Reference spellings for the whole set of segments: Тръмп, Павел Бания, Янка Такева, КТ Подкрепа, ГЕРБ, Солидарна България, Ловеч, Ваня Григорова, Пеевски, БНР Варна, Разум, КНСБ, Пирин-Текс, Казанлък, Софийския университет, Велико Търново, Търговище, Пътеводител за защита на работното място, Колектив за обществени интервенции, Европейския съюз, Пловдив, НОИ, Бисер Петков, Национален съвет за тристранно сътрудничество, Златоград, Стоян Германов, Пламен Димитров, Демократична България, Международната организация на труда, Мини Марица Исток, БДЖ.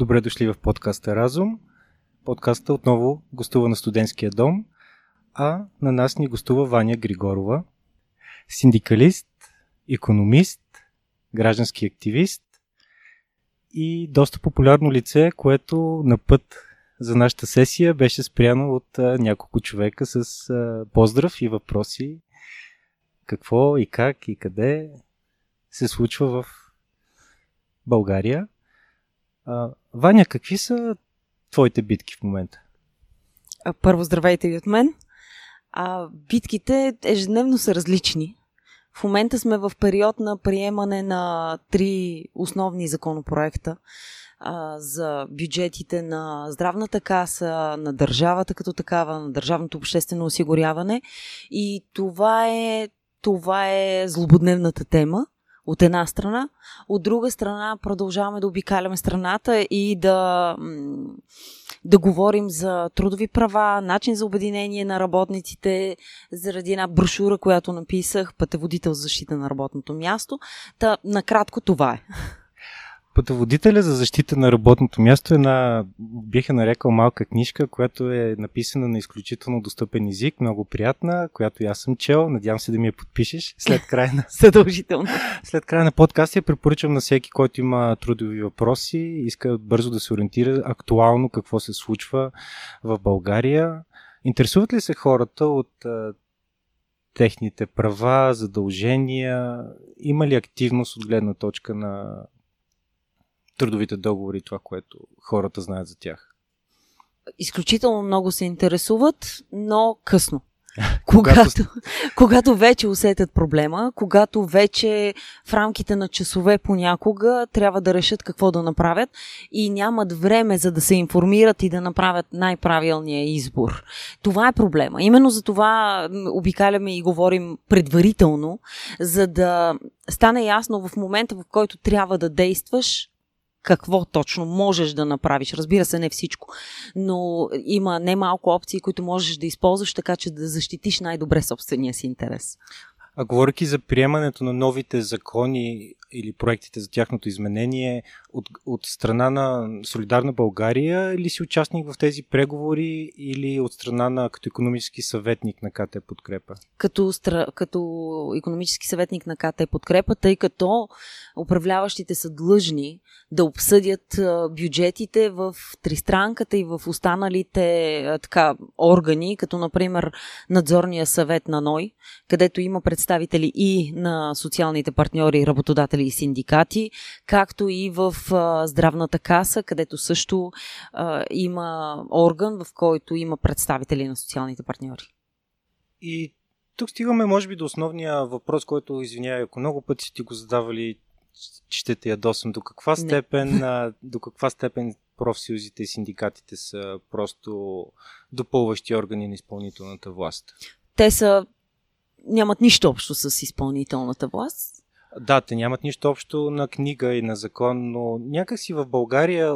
Добре дошли в подкаста Разум. Подкастът отново гостува на Студентския дом, а на нас ни гостува Ваня Григорова, синдикалист, икономист, граждански активист и доста популярно лице, което на път за нашата сесия беше спряно от няколко човека с поздрав и въпроси какво и как и къде се случва в България. Ваня, какви са твоите битки в момента? Първо, здравейте ви от мен. Битките ежедневно са различни. В момента сме в период на приемане на 3 основни законопроекта за бюджетите на здравната каса, на държавата като такава, на държавното обществено осигуряване. И това е злободневната тема. От една страна. От друга страна продължаваме да обикаляме страната и да говорим за трудови права, начин за обединение на работниците, заради една брошура, която написах, Пътеводител за защита на работното място. Та, накратко, това е. Пътеводителя за защита на работното място е една, бих я нарекал, малка книжка, която е написана на изключително достъпен език, много приятна, която и аз съм чел. Надявам се да ми я подпишеш след края на... Съдължително. След края на подкаста я препоръчвам на всеки, който има трудови въпроси, иска бързо да се ориентира актуално какво се случва в България. Интересуват ли се хората от техните права, задължения? Има ли активност от гледна точка на трудовите договори, това, което хората знаят за тях? Изключително много се интересуват, но късно. Когато вече усетят проблема, когато вече в рамките на часове понякога трябва да решат какво да направят и нямат време за да се информират и да направят най-правилния избор. Това е проблема. Именно за това обикаляме и говорим предварително, за да стане ясно в момента, в който трябва да действаш, какво точно можеш да направиш. Разбира се, не всичко, но има немалко опции, които можеш да използваш, така че да защитиш най-добре собствения си интерес. А говоряки за приемането на новите закони или проектите за тяхното изменение, от страна на Солидарна България ли си участник в тези преговори или от страна на като икономически съветник на КТ Подкрепа? Като икономически съветник на КТ Подкрепа, тъй като управляващите са длъжни да обсъдят бюджетите в тристранката и в останалите органи, като например надзорния съвет на НОИ, където има представители и на социалните партньори, работодатели и синдикати, както и в здравната каса, където също има орган, в който има представители на социалните партньори. И тук стигаме, може би, до основния въпрос, който, извинявай, ако много пъти сте го задавали, ще те ядосам. До каква степен профсъюзите и синдикатите са просто допълващи органи на изпълнителната власт? Те са нямат нищо общо с изпълнителната власт. Да, те нямат нищо общо на книга и на закон, но някакси в България,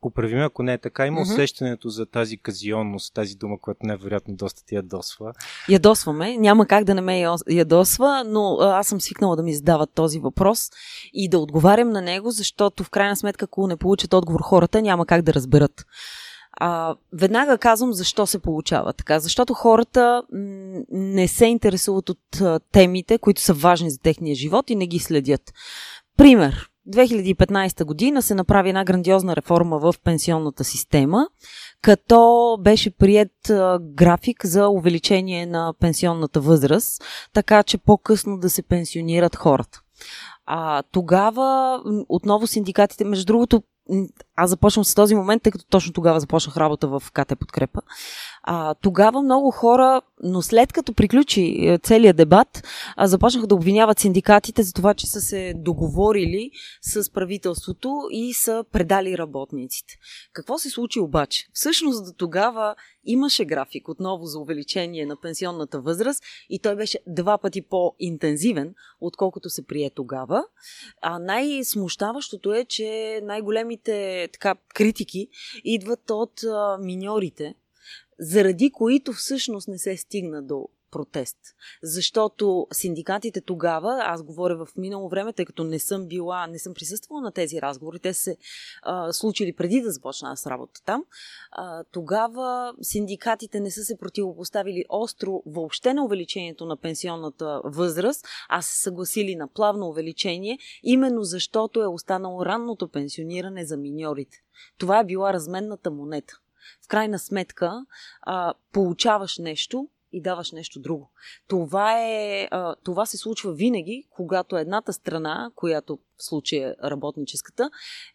поправим ако не е така, има усещането за тази казионност, тази дума, която най-вероятно доста ти ядосва. Ядосваме, няма как да не ме ядосва, но аз съм свикнала да ми задават този въпрос и да отговарям на него, защото в крайна сметка, ако не получат отговор хората, няма как да разберат. Веднага казвам защо се получава така. Защото хората не се интересуват от темите, които са важни за техния живот и не ги следят. Пример. 2015 година се направи една грандиозна реформа в пенсионната система, като беше приет график за увеличение на пенсионната възраст, така че по-късно да се пенсионират хората. Тогава отново синдикатите, между другото, аз започвам с този момент, тъй като точно тогава започнах работа в КТ Подкрепа. Тогава много хора, но след като приключи целият дебат, започнаха да обвиняват синдикатите за това, че са се договорили с правителството и са предали работниците. Какво се случи обаче? Всъщност до тогава имаше график отново за увеличение на пенсионната възраст и той беше 2 пъти по-интензивен, отколкото се прие тогава. Най-смущаващото е, че най-големите критики идват от миньорите, заради които всъщност не се стигна до протест. Защото синдикатите тогава, аз говоря в минало време, тъй като не съм присъствала на тези разговори, те се случили преди да започна с работа там, тогава синдикатите не са се противопоставили остро въобще на увеличението на пенсионната възраст, а се съгласили на плавно увеличение, именно защото е останало ранното пенсиониране за миньорите. Това е била разменната монета. В крайна сметка, получаваш нещо и даваш нещо друго. Това се случва винаги, когато едната страна, която в случая е работническата,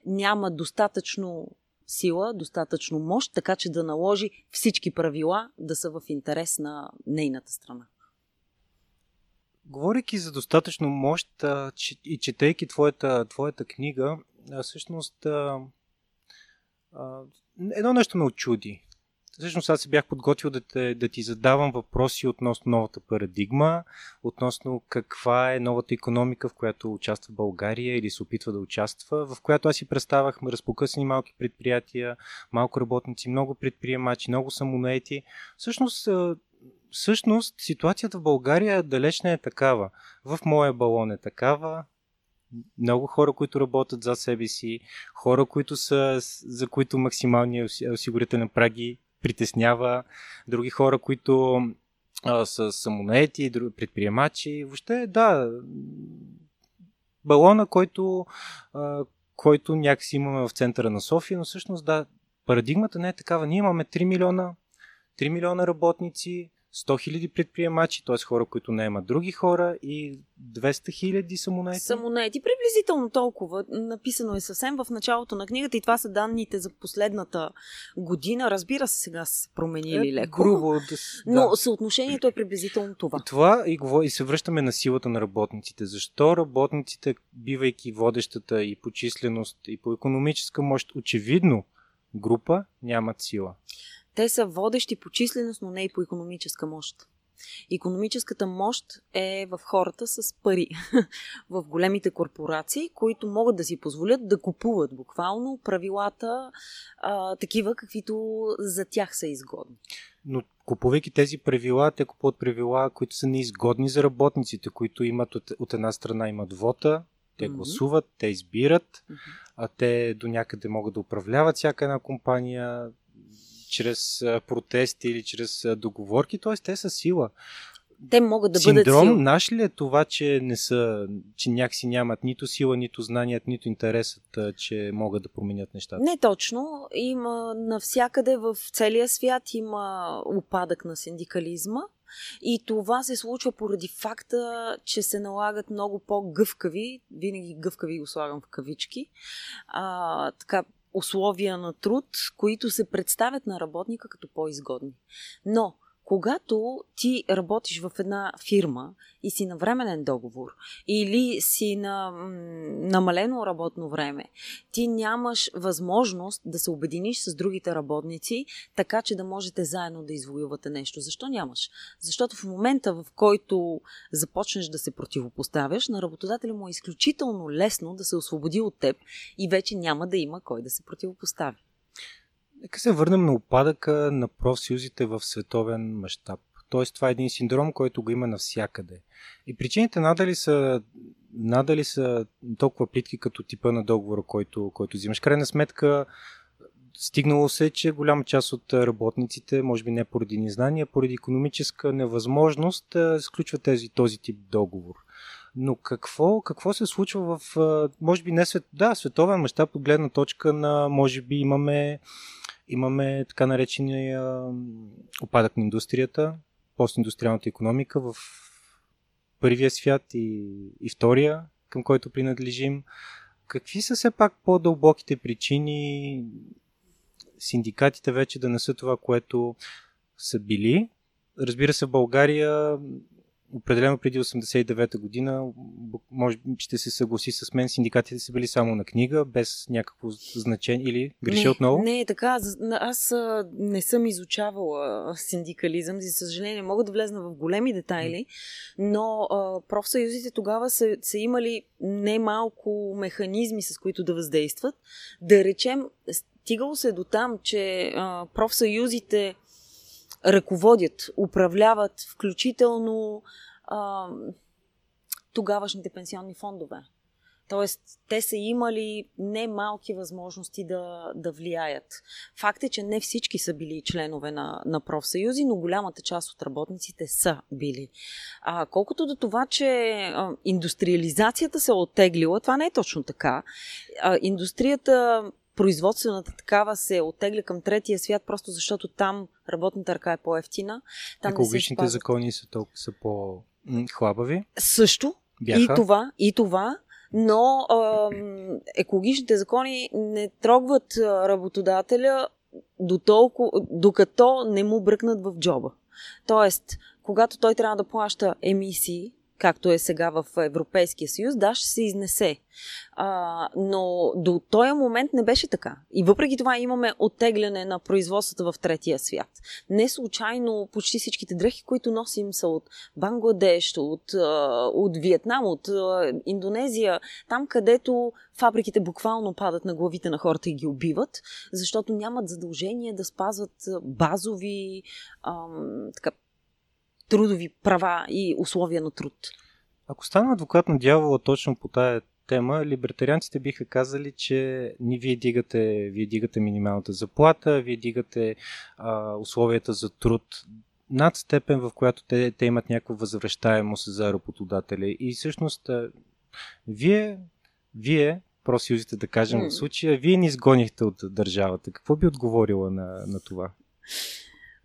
няма достатъчно сила, достатъчно мощ, така че да наложи всички правила да са в интерес на нейната страна. Говорейки за достатъчно мощ и четейки твоята книга, всъщност едно нещо ме отчуди. Всъщност аз се бях подготвил да ти задавам въпроси относно новата парадигма, относно каква е новата икономика, в която участва България или се опитва да участва, в която аз си представях разпокъсани малки предприятия, малко работници, много предприемачи, много самонаети. Всъщност ситуацията в България далеч не е такава. В моя балон е такава. Много хора, които работят за себе си, хора, за които максималният осигурителен праг ги притеснява, други хора, които са самонаети, предприемачи. Въобще, да, балона, който някакси имаме в центъра на София, но всъщност, да, парадигмата не е такава. Ние имаме 3 милиона работници, 100 хиляди предприемачи, т.е. хора, които наемат други хора и 200 хиляди самонаети. Самонаети, приблизително толкова. Написано е съвсем в началото на книгата и това са данните за последната година. Разбира се, сега са променили леко. Грубо, но съотношението е приблизително това. Това и се връщаме на силата на работниците. Защо работниците, бивайки водещата и по численост, и по икономическа мощ, очевидно група, нямат сила? Те са водещи по численост, но не и по икономическа мощ. Икономическата мощ е в хората с пари, в големите корпорации, които могат да си позволят да купуват буквално правилата такива, каквито за тях са изгодни. Но купувайки тези правила, те купуват правила, които са неизгодни за работниците, които имат от една страна имат вота, те гласуват, те избират, а те до някъде могат да управляват всяка една компания чрез протести или чрез договорки, т.е. те са сила. Те могат да бъдат сила. Синдром наш ли е това, че че някакси нямат нито сила, нито знаният, нито интересът, че могат да променят нещата? Не точно. Има навсякъде в целия свят има упадък на синдикализма. И това се случва поради факта, че се налагат много по-гъвкави, винаги гъвкави го слагам в кавички, така условия на труд, които се представят на работника като по-изгодни. Но, когато ти работиш в една фирма и си на временен договор или си на намалено работно време, ти нямаш възможност да се обединиш с другите работници, така че да можете заедно да извоювате нещо. Защо нямаш? Защото в момента, в който започнеш да се противопоставяш, на работодателя му е изключително лесно да се освободи от теб и вече няма да има кой да се противопостави. Нека се върнем на упадъка на профсъюзите в световен мащаб. Тоест, това е един синдром, който го има навсякъде. И причините надали са толкова плитки като типа на договора, който взимаш. Крайна сметка, стигнало се, че голяма част от работниците, може би не поради незнание, поради икономическа невъзможност, сключва този тип договор. Но какво се случва в, може би не световен мащаб от гледна точка на, може би имаме така наречения упадък на индустрията, постиндустриалната икономика в първия свят и втория, към който принадлежим. Какви са все пак по-дълбоките причини синдикатите вече да не са това, което са били? Разбира се, в България определено преди 1989 година, може би ще се съгласи с мен, синдикатите са били само на книга, без някакво значение или греша отново? Не, така. Аз не съм изучавала синдикализъм, за съжаление мога да влезна в големи детайли, но профсъюзите тогава са имали немалко механизми, с които да въздействат. Да речем, стигало се до там, че профсъюзите ръководят, управляват, включително тогавашните пенсионни фондове. Тоест, те са имали немалки възможности да влияят. Факт е, че не всички са били членове на профсъюзи, но голямата част от работниците са били. Колкото до това, че индустриализацията се оттеглила, това не е точно така. Индустрията, производствената такава, се оттегля към третия свят, просто защото там работната ръка е по-евтина. Там екологичните закони са толкова по-хлабави. Също. Бяха. И това. Но екологичните закони не трогват работодателя докато не му бръкнат в джоба. Тоест, когато той трябва да плаща емисии, както е сега в Европейския съюз, да, ще се изнесе. Но до този момент не беше така. И въпреки това имаме оттегляне на производствата в третия свят. Не случайно почти всичките дрехи, които носим, са от Бангладеш, от Виетнам, от Индонезия, там където фабриките буквално падат на главите на хората и ги убиват, защото нямат задължение да спазват базови трудови права и условия на труд. Ако стана адвокат на дявола точно по тая тема, либертарианците биха казали, че вие дигате минималната заплата, вие дигате условията за труд над степен, в която те имат някаква възвръщаемост за работодателя. И всъщност вие профсъюзите, да кажем в случая, вие ни изгонихте от държавата. Какво би отговорила на това?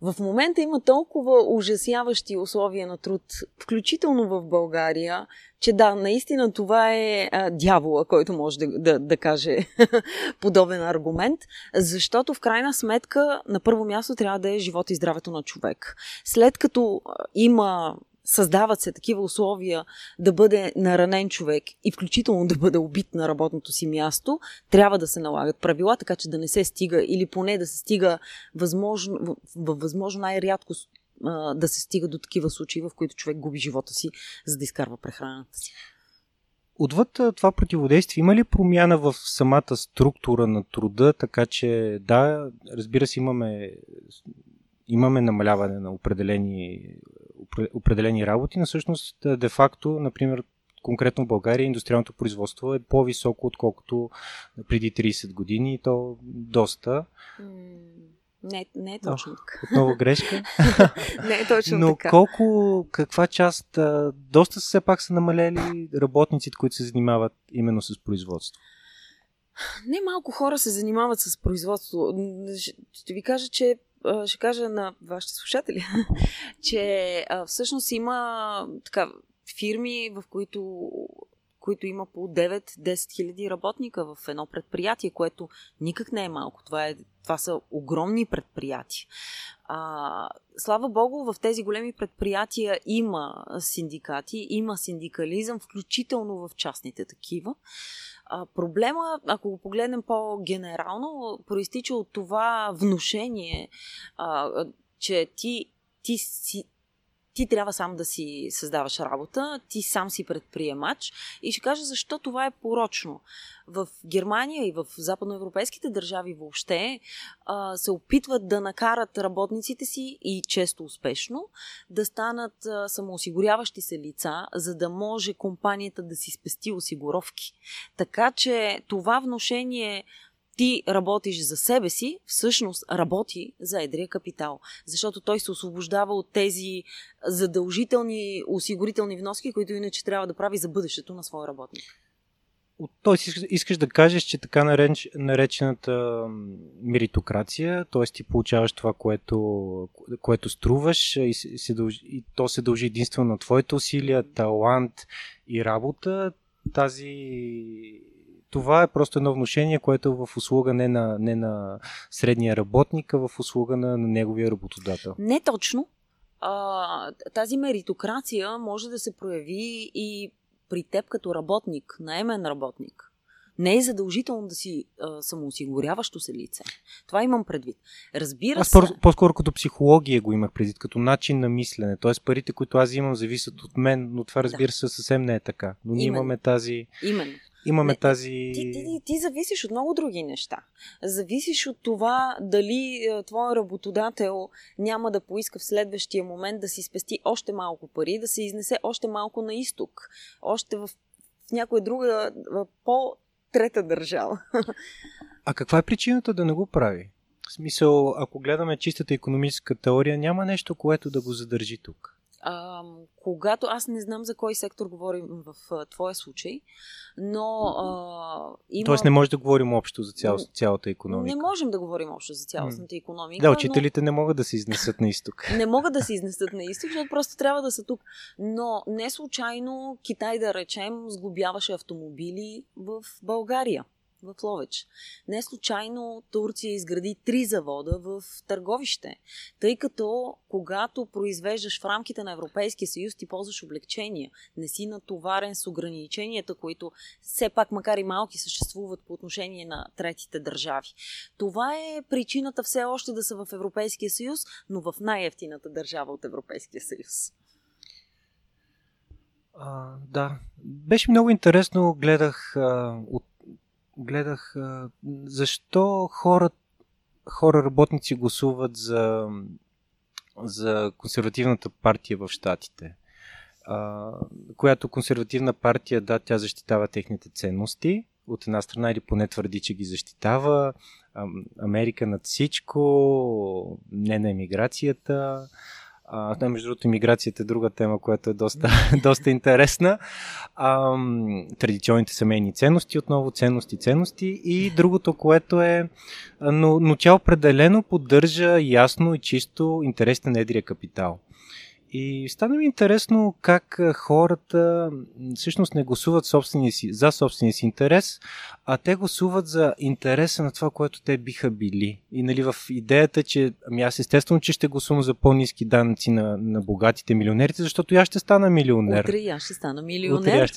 В момента има толкова ужасяващи условия на труд, включително в България, че да, наистина това е дявола, който може да каже подобен аргумент, защото в крайна сметка на първо място трябва да е живот и здравето на човек. След като създават се такива условия да бъде наранен човек и включително да бъде убит на работното си място, трябва да се налагат правила, така че да не се стига, или поне да се стига възможно най-рядко да се стига до такива случаи, в които човек губи живота си, за да изкарва прехраната си. Отвъд това противодействие, има ли промяна в самата структура на труда, така че да, разбира се, имаме намаляване на определени работи, но всъщност де-факто, например, конкретно в България индустриалното производство е по-високо, отколкото преди 30 години, и то доста. Не е точно така. Отново грешка. Не е точно така. Но каква част, доста все пак са намалели работниците, които се занимават именно с производство? Не малко хора се занимават с производство. Ще ви кажа, че ще кажа на вашите слушатели, че всъщност има фирми, в които има по 9-10 хиляди работника в едно предприятие, което никак не е малко. Това са огромни предприятия. Слава Богу, в тези големи предприятия има синдикати, има синдикализъм, включително в частните такива. Проблема, ако го погледнем по-генерално, проистича от това внушение, че ти трябва сам да си създаваш работа, ти сам си предприемач, и ще кажа защо това е порочно. В Германия и в западноевропейските държави въобще се опитват да накарат работниците си, и често успешно, да станат самоосигуряващи се лица, за да може компанията да си спести осигуровки. Така че това внушение ти работиш за себе си, всъщност работи за едрия капитал, защото той се освобождава от тези задължителни осигурителни вноски, които иначе трябва да прави за бъдещето на своя работник. Тоест искаш да кажеш, че така наречената меритокрация, т.е. ти получаваш това, което струваш, и то се дължи единствено на твоите усилия, талант и работа, това е просто едно внушение, което е в услуга не на средния работник, а в услуга на неговия работодател. Не точно. Тази меритокрация може да се прояви и при теб като работник, наемен работник. Не е задължително да си самоосигуряващо се лице. Това имам предвид. Разбира се. Аз по-скоро като психология го имах предвид, като начин на мислене. Тоест парите, които аз имам, зависят от мен, но това, разбира се, съвсем не е така. Но ние имаме тази... Именно. имаме тази... Ти зависиш от много други неща. Зависиш от това дали твой работодател няма да поиска в следващия момент да си спести още малко пари, да се изнесе още малко на изток, още в някоя друга, по-трета държава. А каква е причината да не го прави? В смисъл, ако гледаме чистата икономическа теория, няма нещо, което да го задържи тук. Когато аз не знам за кой сектор говорим в твоя случай, но има... Тоест не може да говорим общо за цялата икономика. Не можем да говорим общо за цялостната икономика. Да, учителите не могат да се изнесат на изток. Не могат да се изнесат на изток, защото просто трябва да са тук. Но не случайно Китай, да речем, сглобяваше автомобили в България, в Ловеч. Не случайно Турция изгради 3 завода в Търговище, тъй като когато произвеждаш в рамките на Европейския съюз, ти ползваш облегчения. Не си натоварен с ограниченията, които все пак, макар и малки, съществуват по отношение на третите държави. Това е причината все още да са в Европейския съюз, но в най-евтината държава от Европейския съюз. Да. Беше много интересно. Гледах защо работници гласуват за консервативната партия в Щатите, която консервативна партия, да, тя защитава техните ценности от една страна, или поне твърди, че ги защитава. Америка над всичко, не на емиграцията. Между другото, имиграцията е друга тема, която е доста интересна. Традиционните семейни ценности, отново ценности. И другото, което е... Но тя определено поддържа ясно и чисто интересите на едрия капитал. И стана ми интересно как хората всъщност не гласуват за собствения си интерес, а те гласуват за интереса на това, което те биха били. И нали, в идеята, че аз естествено, че ще гласувам за по-ниски данъци на богатите милионерите, защото аз ще стана милионер. Утре аз ще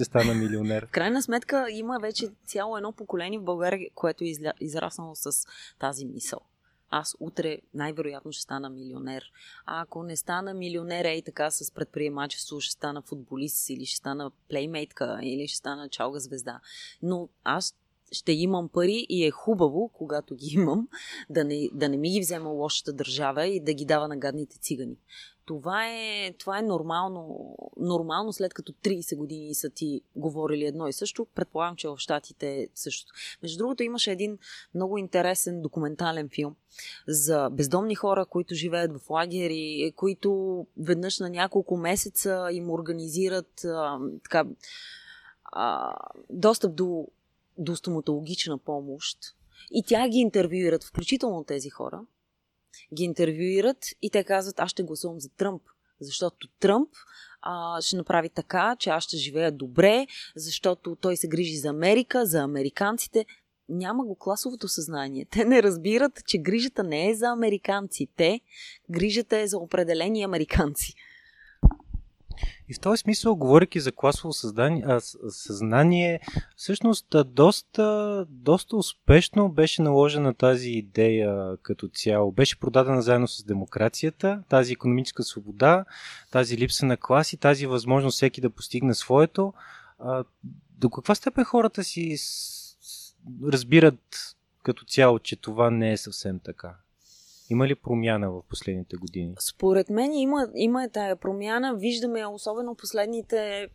стана милионер. В крайна сметка има вече цяло едно поколение в България, което е израснало с тази мисъл. Аз утре най-вероятно ще стана милионер. А ако не стана милионер, ей така с предприемачество, ще стана футболист или ще стана плеймейтка или ще стана чалга звезда. Но аз ще имам пари и е хубаво, когато ги имам, да не ми ги взема лошата държава и да ги дава на гадните цигани. Това е нормално, след като 30 години са ти говорили едно и също. Предполагам, че в Щатите също. Между другото, имаше един много интересен документален филм за бездомни хора, които живеят в лагери, които веднъж на няколко месеца им организират достъп до стоматологична помощ. И тя ги интервюират, включително тези хора. Ги интервюират и те казват: аз ще гласувам за Тръмп, защото Тръмп ще направи така, че аз ще живея добре, защото той се грижи за Америка, за американците. Няма го класовото съзнание. Те не разбират, че грижата не е за американците, грижата е за определени американци. И в този смисъл, говорейки за класово съзнание, всъщност доста успешно беше наложена тази идея като цяло. Беше продадена заедно с демокрацията, тази икономическа свобода, тази липса на класи, тази възможност всеки да постигне своето. До каква степен хората си разбират като цяло, че това не е съвсем така? Има ли промяна в последните години? Според мен има тая промяна. Виждаме я особено последните,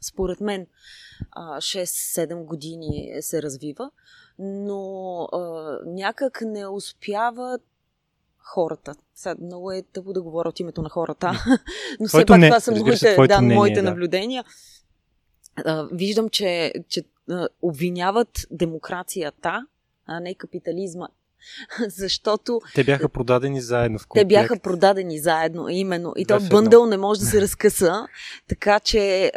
според мен, 6-7 години се развива, но някак не успяват хората. Сега много е тъпо да говоря от името на хората, но все пак това са моите наблюдения. Виждам, че обвиняват демокрацията, а не капитализма. Защото те бяха продадени заедно в комплект. Те бяха продадени заедно, именно. И този бъндъл не може да се разкъса, така че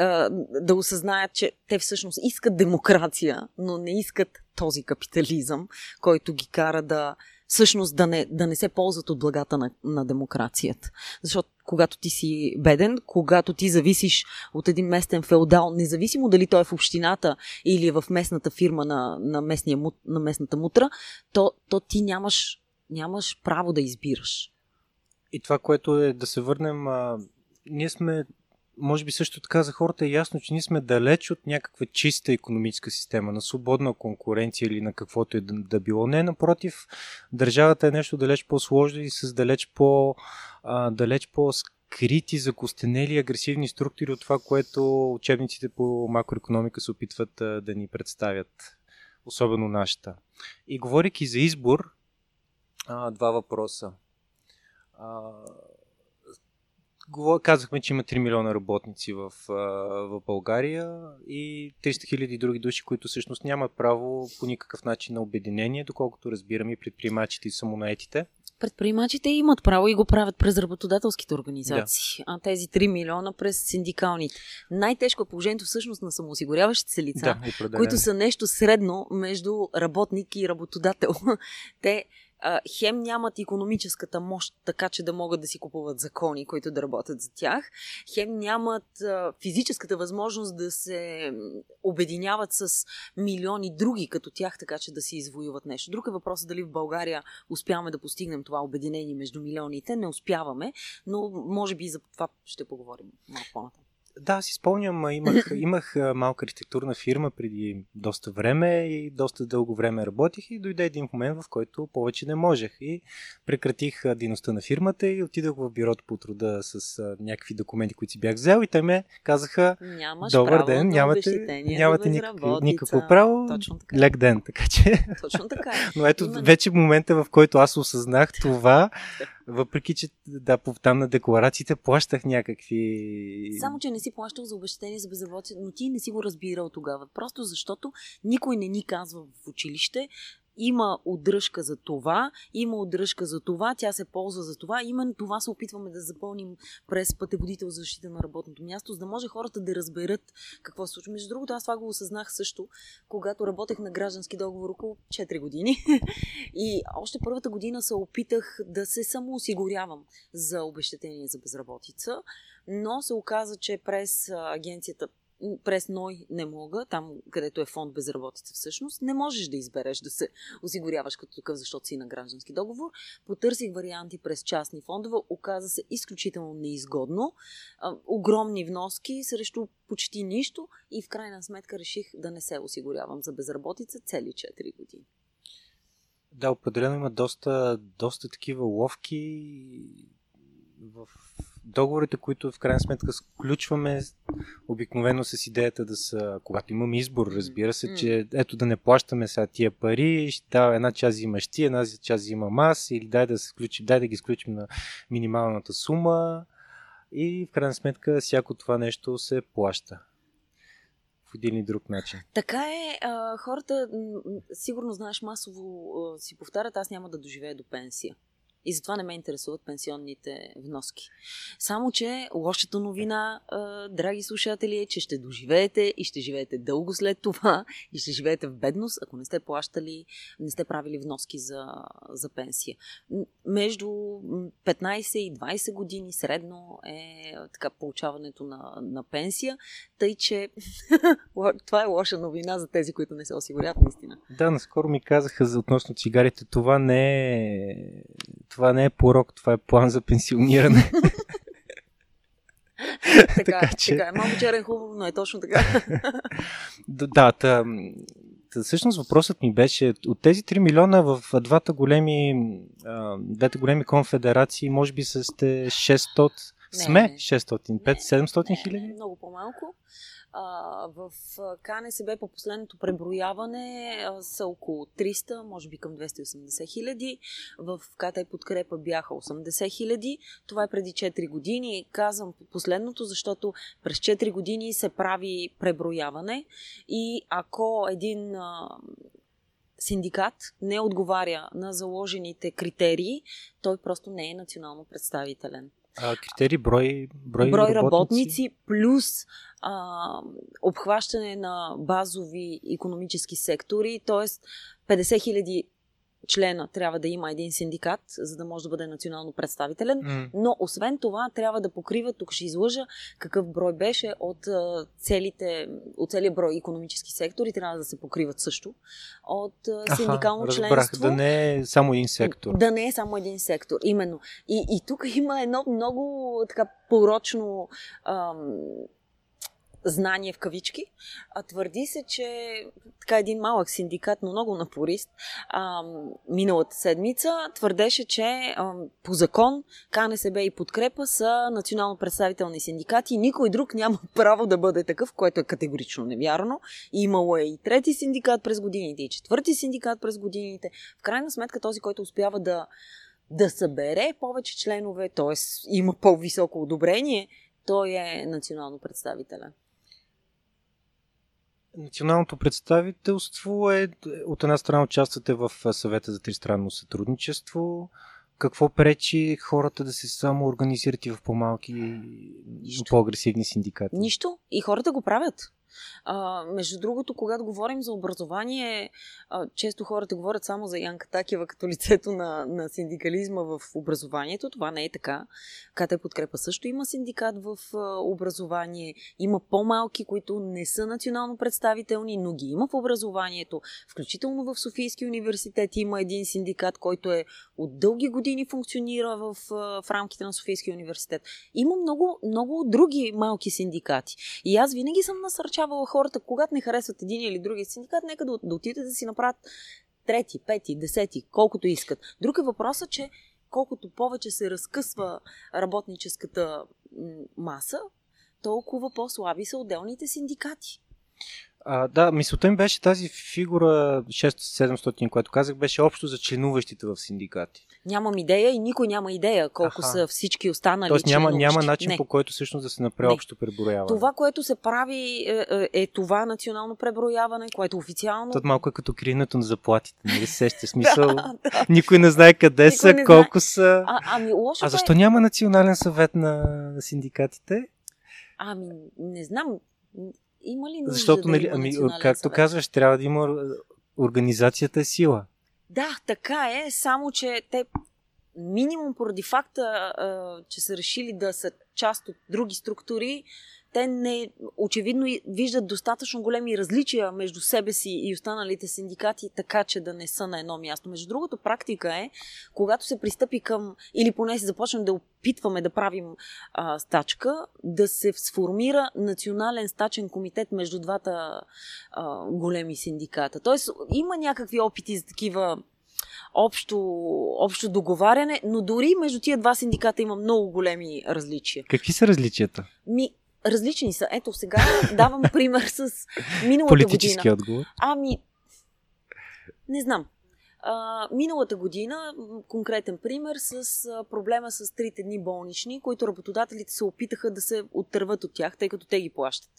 да осъзнаят, че те всъщност искат демокрация, но не искат този капитализъм, който ги кара всъщност да не се ползват от благата на демокрацията. Защото когато ти си беден, когато ти зависиш от един местен феодал, независимо дали той е в общината или в местната фирма на местната мутра, то ти нямаш право да избираш. И това, което е, да се върнем, ние сме може би също така за хората е ясно, че ние сме далеч от някаква чиста икономическа система, на свободна конкуренция или на каквото е да било. Не, напротив, държавата е нещо далеч по-сложно и с далеч по-скрити, закостенели, агресивни структури от това, което учебниците по макроекономика се опитват да ни представят, особено нашата. И говорейки за избор, два въпроса. Казахме, че има 3 милиона работници в България и 300 хиляди други души, които всъщност нямат право по никакъв начин на обединение, доколкото разбираме и предприемачите и самонаетите. Предприемачите имат право и го правят през работодателските организации, да. А тези 3 милиона през синдикалните. Най-тежко е положението всъщност на самоосигуряващите се лица, да, които са нещо средно между работник и работодател. Те хем нямат икономическата мощ, така че да могат да си купуват закони, които да работят за тях. Хем нямат физическата възможност да се обединяват с милиони други като тях, така че да си извоюват нещо. Друг е въпрос дали в България успяваме да постигнем това обединение между милионите. Не успяваме, но може би за това ще поговорим малко по-нататък. Да, си спомням, имах малка архитектурна фирма преди доста време и доста дълго време работих и дойде един момент, в който повече не можех и прекратих дейността на фирмата и отидох в бюрото по труда с някакви документи, които си бях взел и те ме казаха: добър ден, нямате никакво право, лек ден, така че... Точно така. Но ето вече момента, в който аз осъзнах това, въпреки че да, там на декларациите плащах някакви... Само, че не си плащал за обезщетение за безработица, но ти не си го разбирал тогава. Просто защото никой не ни казва в училище: има удръжка за това, има удръжка за това, тя се ползва за това. Именно това се опитваме да запълним през пътеводител за защита на работното място, за да може хората да разберат какво се случва. Между другото, аз това го осъзнах също, когато работех на граждански договор около 4 години. И още първата година се опитах да се самоосигурявам за обезщетение за безработица, но се оказа, че през агенцията, през НОИ не мога, там където е фонд безработица всъщност, не можеш да избереш да се осигуряваш като такъв, защото си на граждански договор. Потърсих варианти през частни фондове, оказа се изключително неизгодно, огромни вноски срещу почти нищо и в крайна сметка реших да не се осигурявам за безработица цели 4 години. Да, определено има доста такива ловки в договорите, които в крайна сметка сключваме обикновено с идеята да са, когато имаме избор, разбира се, че ето да не плащаме сега тия пари, да, една част имаш ти, една част взимам аз, или дай да ги сключим на минималната сума и в крайна сметка всяко това нещо се плаща в един и друг начин. Така е, хората, сигурно знаеш, масово си повтарят: аз няма да доживея до пенсия. И затова не ме интересуват пенсионните вноски. Само, че лошата новина, драги слушатели, е, че ще доживеете и ще живеете дълго след това и ще живеете в бедност, ако не сте плащали, не сте правили вноски за пенсия. Между 15 и 20 години средно е така получаването на пенсия, тъй че това е лоша новина за тези, които не се осигуряват наистина. Да, наскоро ми казаха за относно цигарите, това не е порок, това е план за пенсиониране. Така е. Малко черен хубаво, но е точно така. Всъщност въпросът ми беше: от тези 3 милиона в двете големи конфедерации, може би сте 600, сме 605, 700 хиляди? Много по-малко. В КНСБ по последното преброяване са около 300, може би към 280 хиляди. В КТ Подкрепа бяха 80 хиляди. Това е преди 4 години. Казвам последното, защото през 4 години се прави преброяване и ако един синдикат не отговаря на заложените критерии, той просто не е национално представителен. Критерии брой работници плюс обхващане на базови икономически сектори, т.е. 50 хиляди члена трябва да има един синдикат, за да може да бъде национално представителен, но освен това трябва да покрива, тук ще излъжа какъв брой беше от целите, от целия брой икономически сектори, трябва да се покриват също от синдикално членство. Да не е само един сектор. Да не е само един сектор, именно. И тук има едно много така порочно знание в кавички. Твърди се, че така един малък синдикат, но много напорист, миналата седмица твърдеше, че по закон КНСБ и Подкрепа са национално представителни синдикати и никой друг няма право да бъде такъв, което е категорично невярно. Имало е и трети синдикат през годините, и четвърти синдикат през годините. В крайна сметка този, който успява да събере повече членове, т.е. има по-високо одобрение, той е национално представителен. Националното представителство е, от една страна участвате в съвета за тристранно сътрудничество. Какво пречи хората да се самоорганизират и в по-малки, по-агресивни синдикати? Нищо. И хората го правят. Между другото, когато говорим за образование, често хората говорят само за Янка Такева като лицето на синдикализма в образованието. Това не е така. КТ Подкрепа също има синдикат в образование. Има по-малки, които не са национално представителни, но ги има в образованието. Включително в Софийския университет има един синдикат, който е от дълги години функционира в рамките на Софийския университет. Има много, много други малки синдикати. И аз винаги съм насърчавала хората, когато не харесват един или другия синдикат, нека да отидат да си направят трети, пети, десети, колкото искат. Друг е въпросът, че колкото повече се разкъсва работническата маса, толкова по-слаби са отделните синдикати. Да, мисълта ми беше тази фигура 600-700, която казах, беше общо за членуващите в синдикати. Нямам идея и никой няма идея колко са всички останали. Тоест няма начин по който всъщност да се направи общо преброяване. Това, което се прави е това национално преброяване, което официално... Това малко е като криенето на заплатите. Нали сеща смисъл? Никой не знае къде са, колко са. А защо няма национален съвет на синдикатите? Не знам... Има ли нужда? Защото, да има национален съвет? Казваш, трябва да има организацията е сила. Да, така е, само че те минимум поради факта, че са решили да са част от други структури, те не очевидно виждат достатъчно големи различия между себе си и останалите синдикати, така че да не са на едно място. Между другото, практика е, когато се пристъпи към, или поне се започнем да опитваме да правим стачка, да се сформира национален стачен комитет между двата големи синдиката. Тоест, има някакви опити за такива общо договаряне, но дори между тия два синдиката има много големи различия. Какви са различията? Различни са. Ето сега давам пример с миналата политически година. Отговор? Не знам. Миналата година, конкретен пример, с проблема с 3 дни болнични, които работодателите се опитаха да се оттърват от тях, тъй като те ги плащат.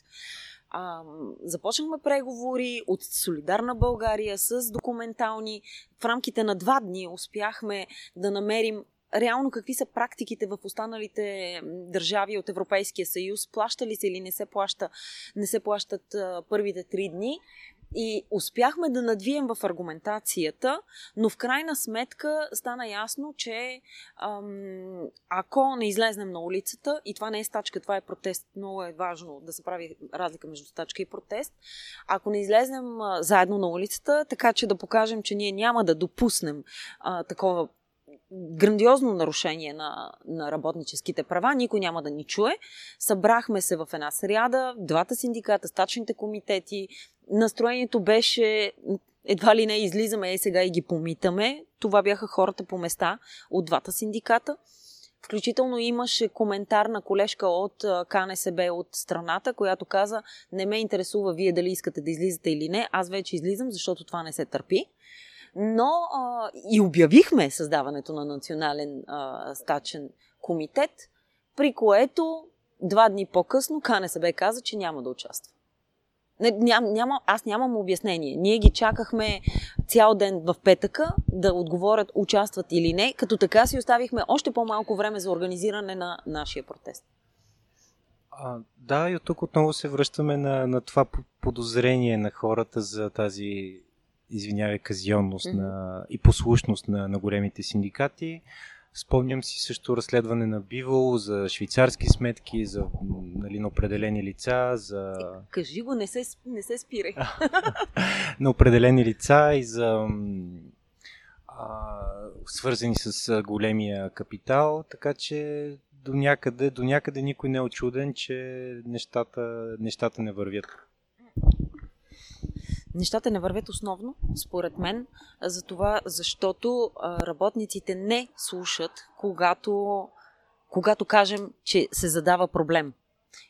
Започнахме преговори от Солидарна България с документални. В рамките на 2 дни успяхме да намерим реално какви са практиките в останалите държави от Европейския съюз, плаща ли се или не се плащат първите 3 дни. И успяхме да надвием в аргументацията, но в крайна сметка стана ясно, че ако не излезнем на улицата, и това не е стачка, това е протест, много е важно да се прави разлика между стачка и протест, ако не излезнем заедно на улицата, така че да покажем, че ние няма да допуснем такова грандиозно нарушение на работническите права, никой няма да ни чуе. Събрахме се в една сряда, двата синдиката, стачните комитети. Настроението беше едва ли не излизаме и сега и ги помитаме. Това бяха хората по места от двата синдиката. Включително имаше коментар на колежка от КНСБ от страната, която каза: не ме интересува вие дали искате да излизате или не, аз вече излизам, защото това не се търпи. Но и обявихме създаването на национален стачен комитет, при което 2 дни по-късно КНСБ каза, че няма да участва. Аз нямам обяснение. Ние ги чакахме цял ден в петъка да отговорят участват или не, като така си оставихме още по-малко време за организиране на нашия протест. Да, и от тук отново се връщаме на това подозрение на хората за тази извинявай, казионност и послушност на големите синдикати. Спомням си също разследване на Бивол за швейцарски сметки, за на определени лица, за... Кажи го, не се спирай. На определени лица и за свързани с големия капитал, така че до някъде никой не е очуден, че нещата не вървят. Нещата не вървят основно, според мен, за това, защото работниците не слушат, когато кажем, че се задава проблем.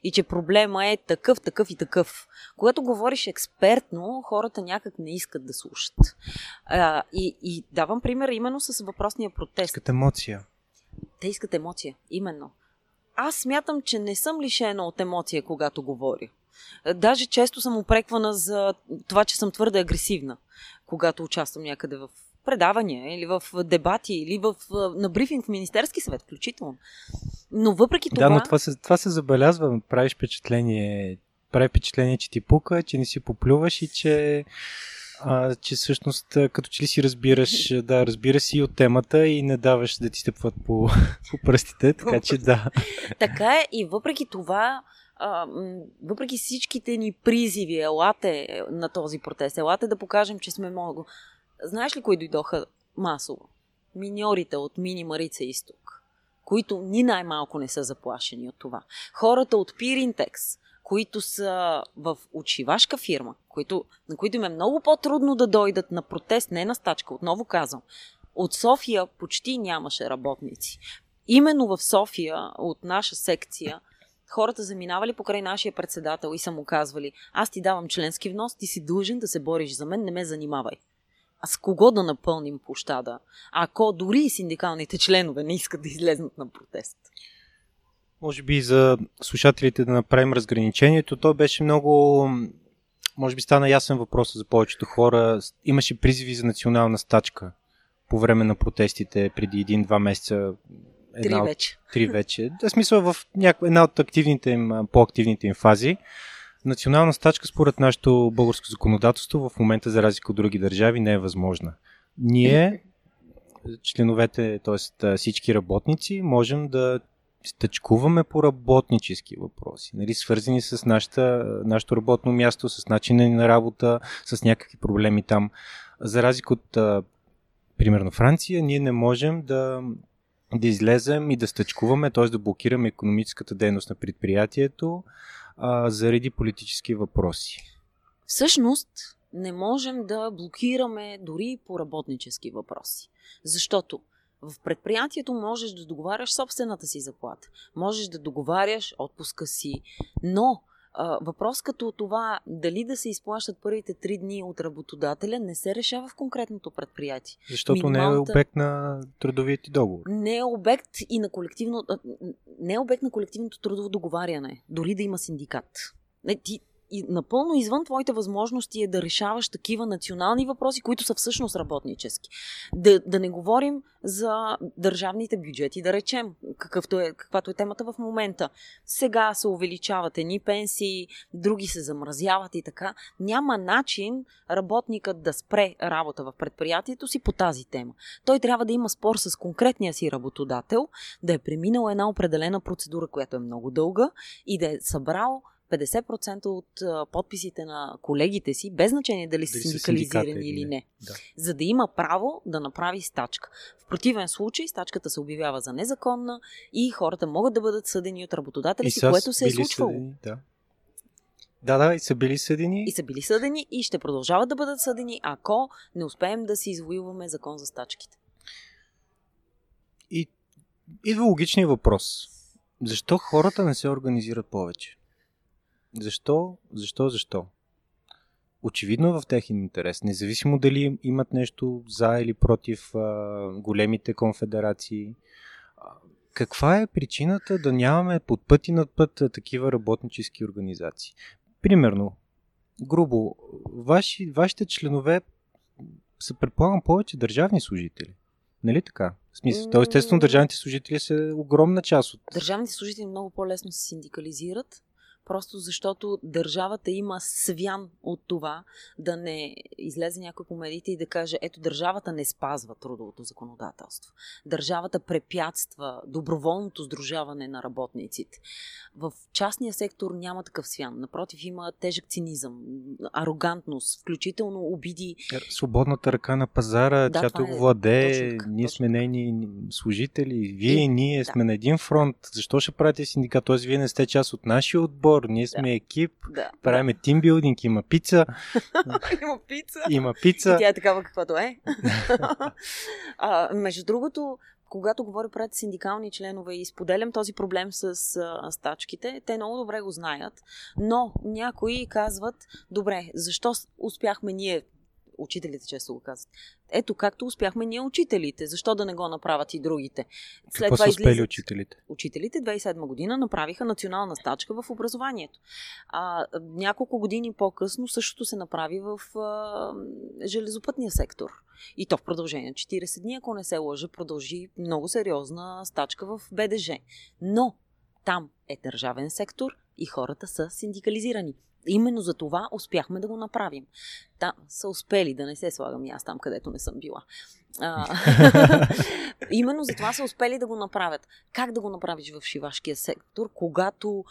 И че проблема е такъв, такъв и такъв. Когато говориш експертно, хората някак не искат да слушат. И давам пример именно с въпросния протест. Искат емоция. Те искат емоция, именно. Аз смятам, че не съм лишена от емоция, когато говоря. Даже често съм упреквана за това, че съм твърде агресивна, когато участвам някъде в предавания или в дебати, или на брифинг в Министерски съвет, включително. Но въпреки това... Да, но това се забелязва. Прави впечатление, че ти пука, че не си поплюваш и че всъщност като че ли си разбираш, да, разбира си от темата и не даваш да ти стъпват по пръстите, така че да. Така е, и въпреки това, въпреки всичките ни призиви, елате на този протест, елате да покажем, че сме много. Знаеш ли кои дойдоха масово? Миньорите от Мини Марица Исток, които ни най-малко не са заплашени от това. Хората от Пирин-Текс, които са в очивашка фирма, на които им е много по-трудно да дойдат на протест, не на стачка, отново казвам. От София почти нямаше работници. Именно в София, от наша секция, хората заминавали покрай нашия председател и са му казвали: аз ти давам членски внос, ти си дължен да се бориш за мен, не ме занимавай. А с кого да напълним площада, ако дори и синдикалните членове не искат да излезнат на протест? Може би за слушателите да направим разграничението. То беше много... Може би стана ясен въпрос за повечето хора. Имаше призиви за национална стачка по време на протестите преди 1-2 месеца. Три вече. Да, смисъл в една от по-активните им фази. Национална стачка според нашето българско законодателство в момента, за разлика от други държави, не е възможна. Ние, членовете, т.е. всички работници, можем да стачкуваме по работнически въпроси, нали, свързани с нашето работно място, с начина на работа, с някакви проблеми там. За разлика от, примерно, Франция, ние не можем да излезем и да стачкуваме, т.е. да блокираме икономическата дейност на предприятието заради политически въпроси. Всъщност не можем да блокираме дори по работнически въпроси, защото в предприятието можеш да договаряш собствената си заплата, можеш да договаряш отпуска си, но въпрос като това дали да се изплащат първите 3 дни от работодателя не се решава в конкретното предприятие. Защото не е обект на трудовият договор. Не е обект и на колективното трудово договаряне, дори да има синдикат. И напълно извън твоите възможности е да решаваш такива национални въпроси, които са всъщност работнически. Да не говорим за държавните бюджети, да речем, каквато е темата в момента. Сега се увеличават едни пенсии, други се замразяват и така. Няма начин работникът да спре работа в предприятието си по тази тема. Той трябва да има спор с конкретния си работодател, да е преминал една определена процедура, която е много дълга, и да е събрал 50% от подписите на колегите си, без значение дали са синдикализирани или не. Да. За да има право да направи стачка. В противен случай стачката се обявява за незаконна и хората могат да бъдат съдени от работодателя си, което се е случвало. Да, и са били съдени. И са били съдени и ще продължават да бъдат съдени, ако не успеем да си извоюваме закон за стачките. И идва логичният въпрос. Защо хората не се организират повече? Защо? Очевидно в техен интерес, независимо дали имат нещо за или против големите конфедерации. Каква е причината да нямаме под път и над път такива работнически организации? Примерно, грубо, вашите членове са, предполагам, повече държавни служители. Нали така? В смисъл, то естествено държавните служители са огромна част от... Държавните служители много по-лесно се синдикализират. просто защото държавата има свян от това да не излезе някой по медиите и да каже: ето, държавата не спазва трудовото законодателство. Държавата препятства доброволното сдружаване на работниците. В частния сектор няма такъв свян. Напротив, има тежък цинизъм, арогантност, включително обиди. Свободната ръка на пазара, да, тя тук владее, ние сме нейни служители, ние сме на един фронт. Защо ще правите синдикат? Т.е. вие не сте част от нашия отбор, ние сме екип, правиме тимбилдинг, има пица. Има пица. И тя е такава каквато е. Между другото, когато говоря пред синдикални членове и споделям този проблем с стачките, те много добре го знаят, но някои казват: добре, защо успяхме ние, учителите често го казват, ето както успяхме ние учителите, защо да не го направят и другите? След какво са успели учителите? Учителите 2007 година направиха национална стачка в образованието. Няколко години по-късно същото се направи в железопътния сектор. И то в продължение 40 дни, ако не се лъжа, продължи много сериозна стачка в БДЖ. Но там е държавен сектор и хората са синдикализирани. Именно за това успяхме да го направим. Там са успели, да не се слагам и аз там, където не съм била. Именно за това са успели да го направят. Как да го направиш в шивашкия сектор, когато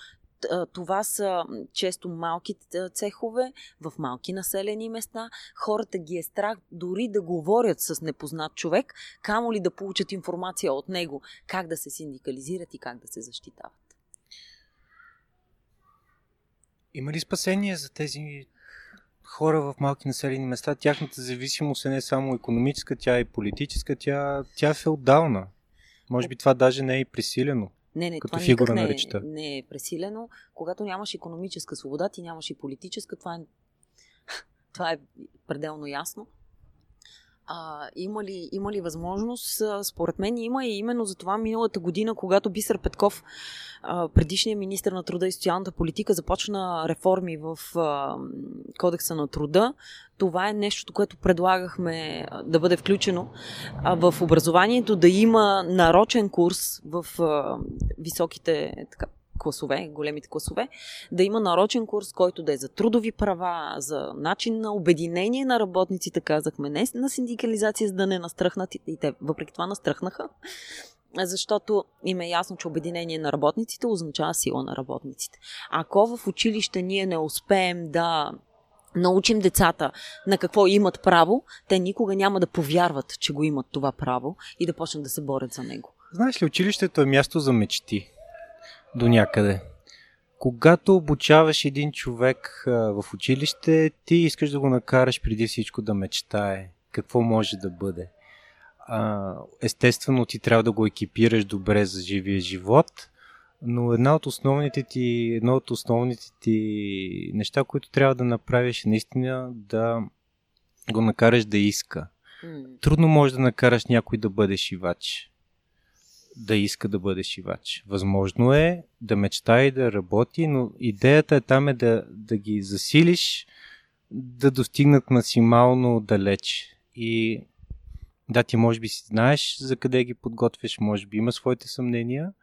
това са често малки цехове, в малки населени места, хората ги е страх дори да говорят с непознат човек, камо ли да получат информация от него, как да се синдикализират и как да се защитават. Има ли спасение за тези хора в малки населени места? Тяхната зависимост е не само икономическа, тя е политическа, тя е феодална. Може би това даже не е и пресилено. Не, като това фигура на речта. Не е пресилено. Когато нямаш икономическа свобода, ти нямаш и политическа. Това е пределно ясно. Има ли възможност? Според мен има, и именно за това миналата година, когато Бисер Петков, предишният министър на труда и социалната политика, започна реформи в Кодекса на труда, това е нещото, което предлагахме да бъде включено в образованието, да има нарочен курс в високите класове, големите класове, да има нарочен курс, който да е за трудови права, за начин на обединение на работниците, казахме, не на синдикализация, за да не настръхнат, и те въпреки това настръхнаха, защото им е ясно, че обединение на работниците означава сила на работниците. Ако в училище ние не успеем да научим децата на какво имат право, те никога няма да повярват, че го имат това право и да почнат да се борят за него. Знаеш ли, училището е място за мечти. До някъде. Когато обучаваш един човек в училище, ти искаш да го накараш преди всичко да мечтае. Какво може да бъде. Естествено, ти трябва да го екипираш добре за живия живот, но едно от основните ти неща, които трябва да направиш, е наистина да го накараш да иска. Трудно може да накараш някой да бъде шивач. Да иска да бъде шивач. Възможно е да мечтае и да работи, но идеята е там да ги засилиш, да достигнат максимално далеч. И да, ти може би си знаеш за къде ги подготвяш, може би има своите съмнения,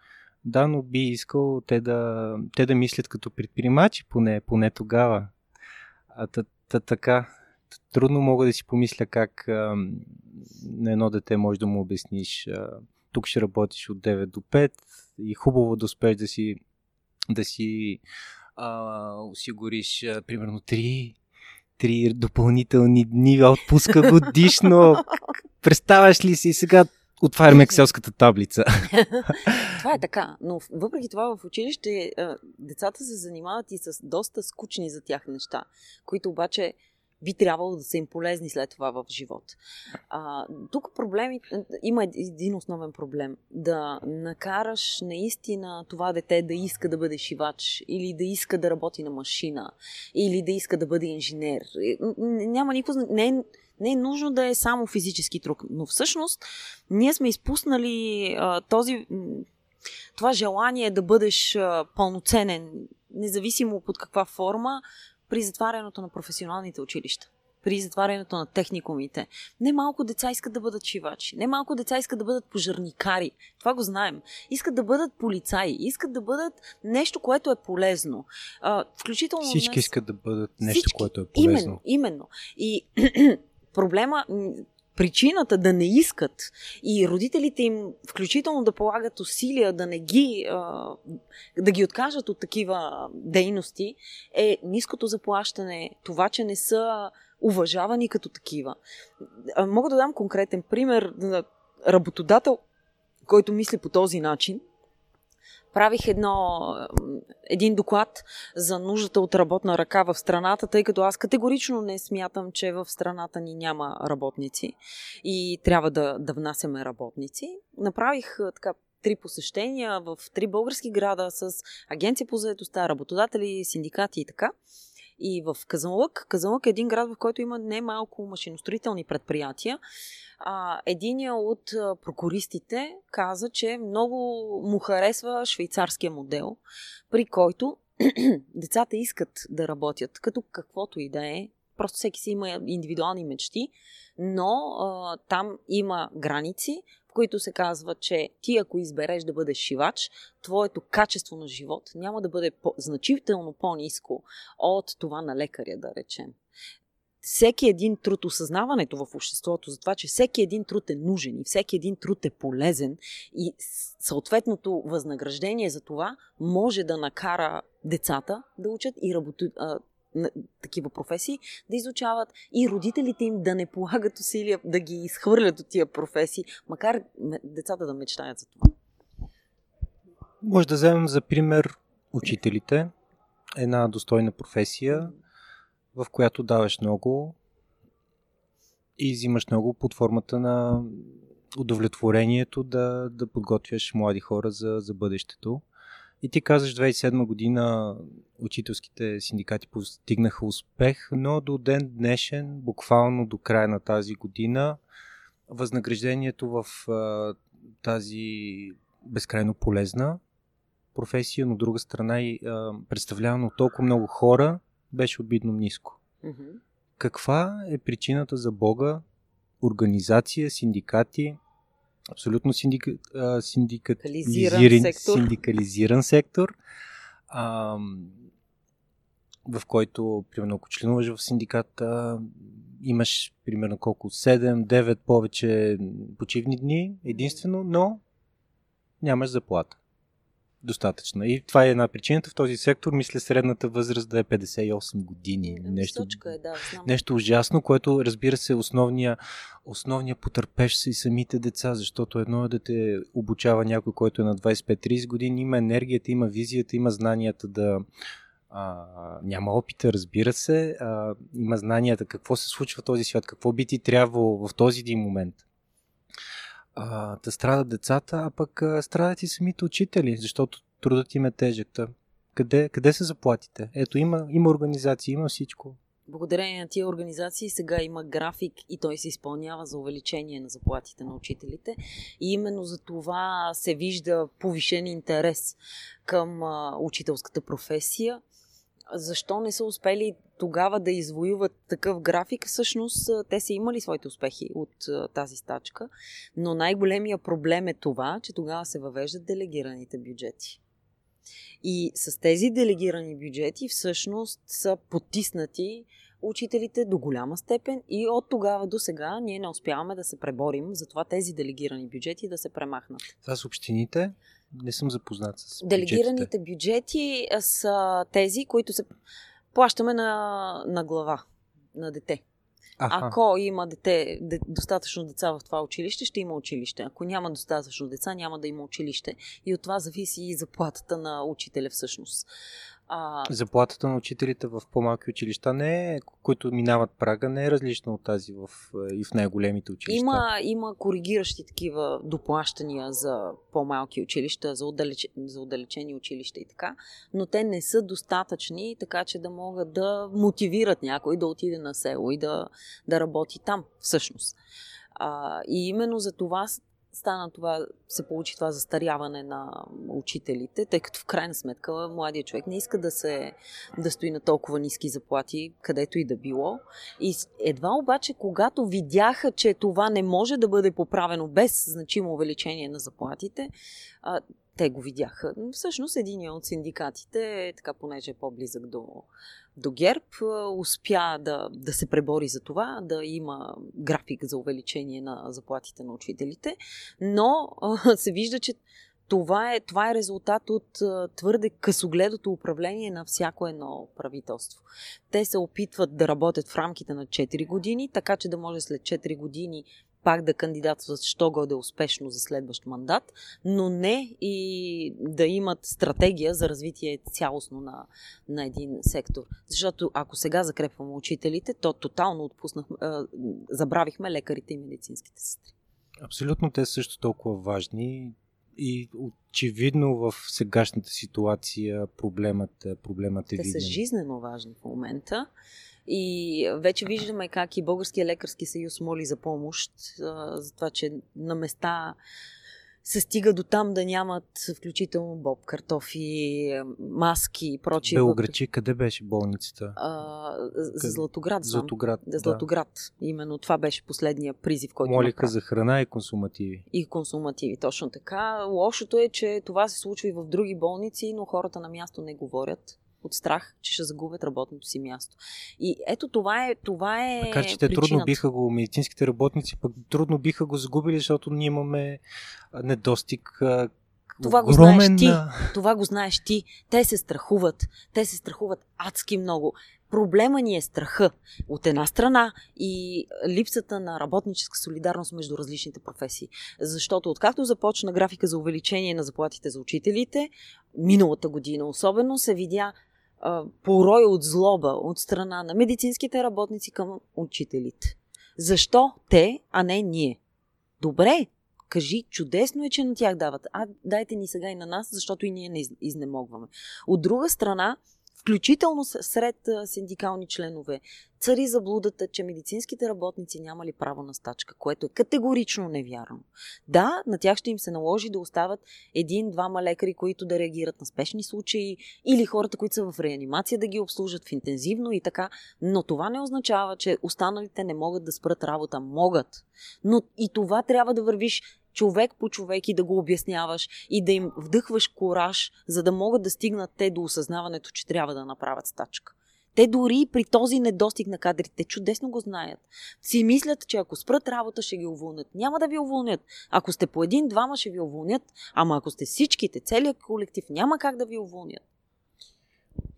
да, но би искал те да мислят като предприемачи, поне тогава. Така. Трудно мога да си помисля как на едно дете може да му обясниш: тук ще работиш от 9 до 5 и хубаво да успеш да си осигуриш примерно 3 допълнителни дни отпуска годишно. Представяш ли си? Сега отваряме екселската таблица. Това е така, но въпреки това в училище децата се занимават и с доста скучни за тях неща, които обаче би трябвало да са им полезни след това в живот. Тук има един основен проблем. Да накараш наистина това дете да иска да бъде шивач, или да иска да работи на машина, или да иска да бъде инженер. Няма никакво... Не е нужно да е само физически труд. Но всъщност ние сме изпуснали това желание да бъдеш пълноценен, независимо под каква форма, при затварянето на професионалните училища. при затварянето на техникумите. Немалко деца искат да бъдат шивачи, немалко деца искат да бъдат пожарникари, това го знаем. Искат да бъдат полицаи, искат да бъдат нещо, което е полезно. Включително всички искат да бъдат нещо, което е полезно. Именно. И проблема... Причината да не искат и родителите им включително да полагат усилия да ги откажат от такива дейности е ниското заплащане, това, че не са уважавани като такива. Мога да дам конкретен пример на работодател, който мисли по този начин. Правих един доклад за нуждата от работна ръка в страната, тъй като аз категорично не смятам, че в страната ни няма работници и трябва да внасяме работници. Направих така 3 посещения в 3 български града с агенция по заетостта, работодатели, синдикати и така. И в Казанлък. Казанлък е един град, в който има немалко машиностроителни предприятия. Единият от прокуристите каза, че много му харесва швейцарския модел, при който децата искат да работят като каквото и да е. Просто всеки си има индивидуални мечти, но там има граници, в които се казва, че ти ако избереш да бъдеш шивач, твоето качество на живот няма да бъде значително по-ниско от това на лекаря, да речем. Всеки един труд, осъзнаването в обществото за това, че всеки един труд е нужен и всеки един труд е полезен и съответното възнаграждение за това може да накара децата да учат и такива професии да изучават и родителите им да не полагат усилия да ги изхвърлят от тия професии, макар децата да мечтаят за това. Може да вземем за пример учителите, една достойна професия, в която даваш много и взимаш много под формата на удовлетворението да подготвяш млади хора за бъдещето. И ти казваш, 2007 година учителските синдикати постигнаха успех, но до ден днешен, буквално до края на тази година, възнаграждението в тази безкрайно полезна професия, но от друга страна и представлявано толкова много хора, беше обидно ниско. Mm-hmm. Каква е причината за Бога, организация, синдикати, абсолютно синдикализиран сектор, в който, примерно, ако членуваш в синдиката, имаш, примерно, 7-9 повече почивни дни единствено, но нямаш заплата. Достатъчно. И това е една причината. В този сектор, мисля, средната възраст да е 58 години. Нещо ужасно, което, разбира се, основния потърпеш са и самите деца, защото едно е да те обучава някой, който е на 25-30 години, има енергията, има визията, има знанията да... няма опита, разбира се, има знанията какво се случва в този свят, какво би ти трябвало в този един момент. Да страдат децата, а пък страдат и самите учители, защото трудът им е тежък. Къде са заплатите? Ето, има организации, има всичко. Благодарение на тия организации сега има график и той се изпълнява за увеличение на заплатите на учителите. И именно за това се вижда повишен интерес към учителската професия. Защо не са успели тогава да извоюват такъв график? Всъщност, те са имали своите успехи от тази стачка, но най-големия проблем е това, че тогава се въвеждат делегираните бюджети. И с тези делегирани бюджети всъщност са потиснати учителите до голяма степен и от тогава до сега ние не успяваме да се преборим за това тези делегирани бюджети да се премахнат. Това с общините? Не съм запознат с бюджетите. Делегираните бюджети са тези, които се плащаме на глава, на дете. Аха. Ако има достатъчно деца в това училище, ще има училище. Ако няма достатъчно деца, няма да има училище. И от това зависи и заплатата на учителя всъщност. Заплатата на учителите в по-малки училища, които минават прага, не е различна от тази и в най-големите училища. Има коригиращи такива доплащания за по-малки училища, за отдалечени училища и така, но те не са достатъчни, така че да могат да мотивират някой да отиде на село и да работи там всъщност. И именно за това стана това, се получи това застаряване на учителите, тъй като в крайна сметка младият човек не иска да стои на толкова ниски заплати, където и да било. И едва обаче, когато видяха, че това не може да бъде поправено без значимо увеличение на заплатите, те го видяха. Всъщност единият от синдикатите, така понеже е по-близък до ГЕРБ, успя да се пребори за това, да има график за увеличение на заплатите на учителите, но се вижда, че това е резултат от твърде късогледото управление на всяко едно правителство. Те се опитват да работят в рамките на 4 години, така че да може след 4 години пак да кандидатстват що-годе успешно за следващ мандат, но не и да имат стратегия за развитие цялостно на един сектор. Защото ако сега закрепваме учителите, то тотално забравихме лекарите и медицинските сестри. Абсолютно, те са също толкова важни и очевидно в сегашната ситуация проблемът е виден. Те са жизнено важни в момента. И вече виждаме как и Българския лекарски съюз моли за помощ, за това, че на места се стига до там да нямат включително боб, картофи, маски и прочие. Белоградчи, къде беше болницата? Златоград. Именно това беше последния призив, който направи. Молиха за храна и консумативи. И консумативи, точно така. Лошото е, че това се случва и в други болници, но хората на място не говорят. От страх, че ще загубят работното си място. И ето това е така, че те причината. Трудно биха го, медицинските работници пък трудно биха го загубили, защото ние имаме недостиг. Това го знаеш ти. Те се страхуват адски много. Проблема ни е страха от една страна и липсата на работническа солидарност между различните професии. Защото откакто започна графика за увеличение на заплатите за учителите, миналата година особено се видя порой от злоба от страна на медицинските работници към учителите. Защо те, а не ние? Добре, кажи, чудесно е, че на тях дават. Дайте ни сега и на нас, защото и ние не изнемогваме. От друга страна, включително сред синдикални членове, цари заблудата, че медицинските работници нямали право на стачка, което е категорично невярно. Да, на тях ще им се наложи да остават 1-2 лекари, които да реагират на спешни случаи, или хората, които са в реанимация, да ги обслужат в интензивно и така, но това не означава, че останалите не могат да спрат работа. Могат, но и това трябва да вървиш човек по човек и да го обясняваш и да им вдъхваш кураж, за да могат да стигнат те до осъзнаването, че трябва да направят стачка. Те дори при този недостиг на кадрите чудесно го знаят. Си мислят, че ако спрат работа, ще ги уволнят. Няма да ви уволнят. Ако сте по 1-2, ще ви уволнят. Ама ако сте всичките, целият колектив, няма как да ви уволнят.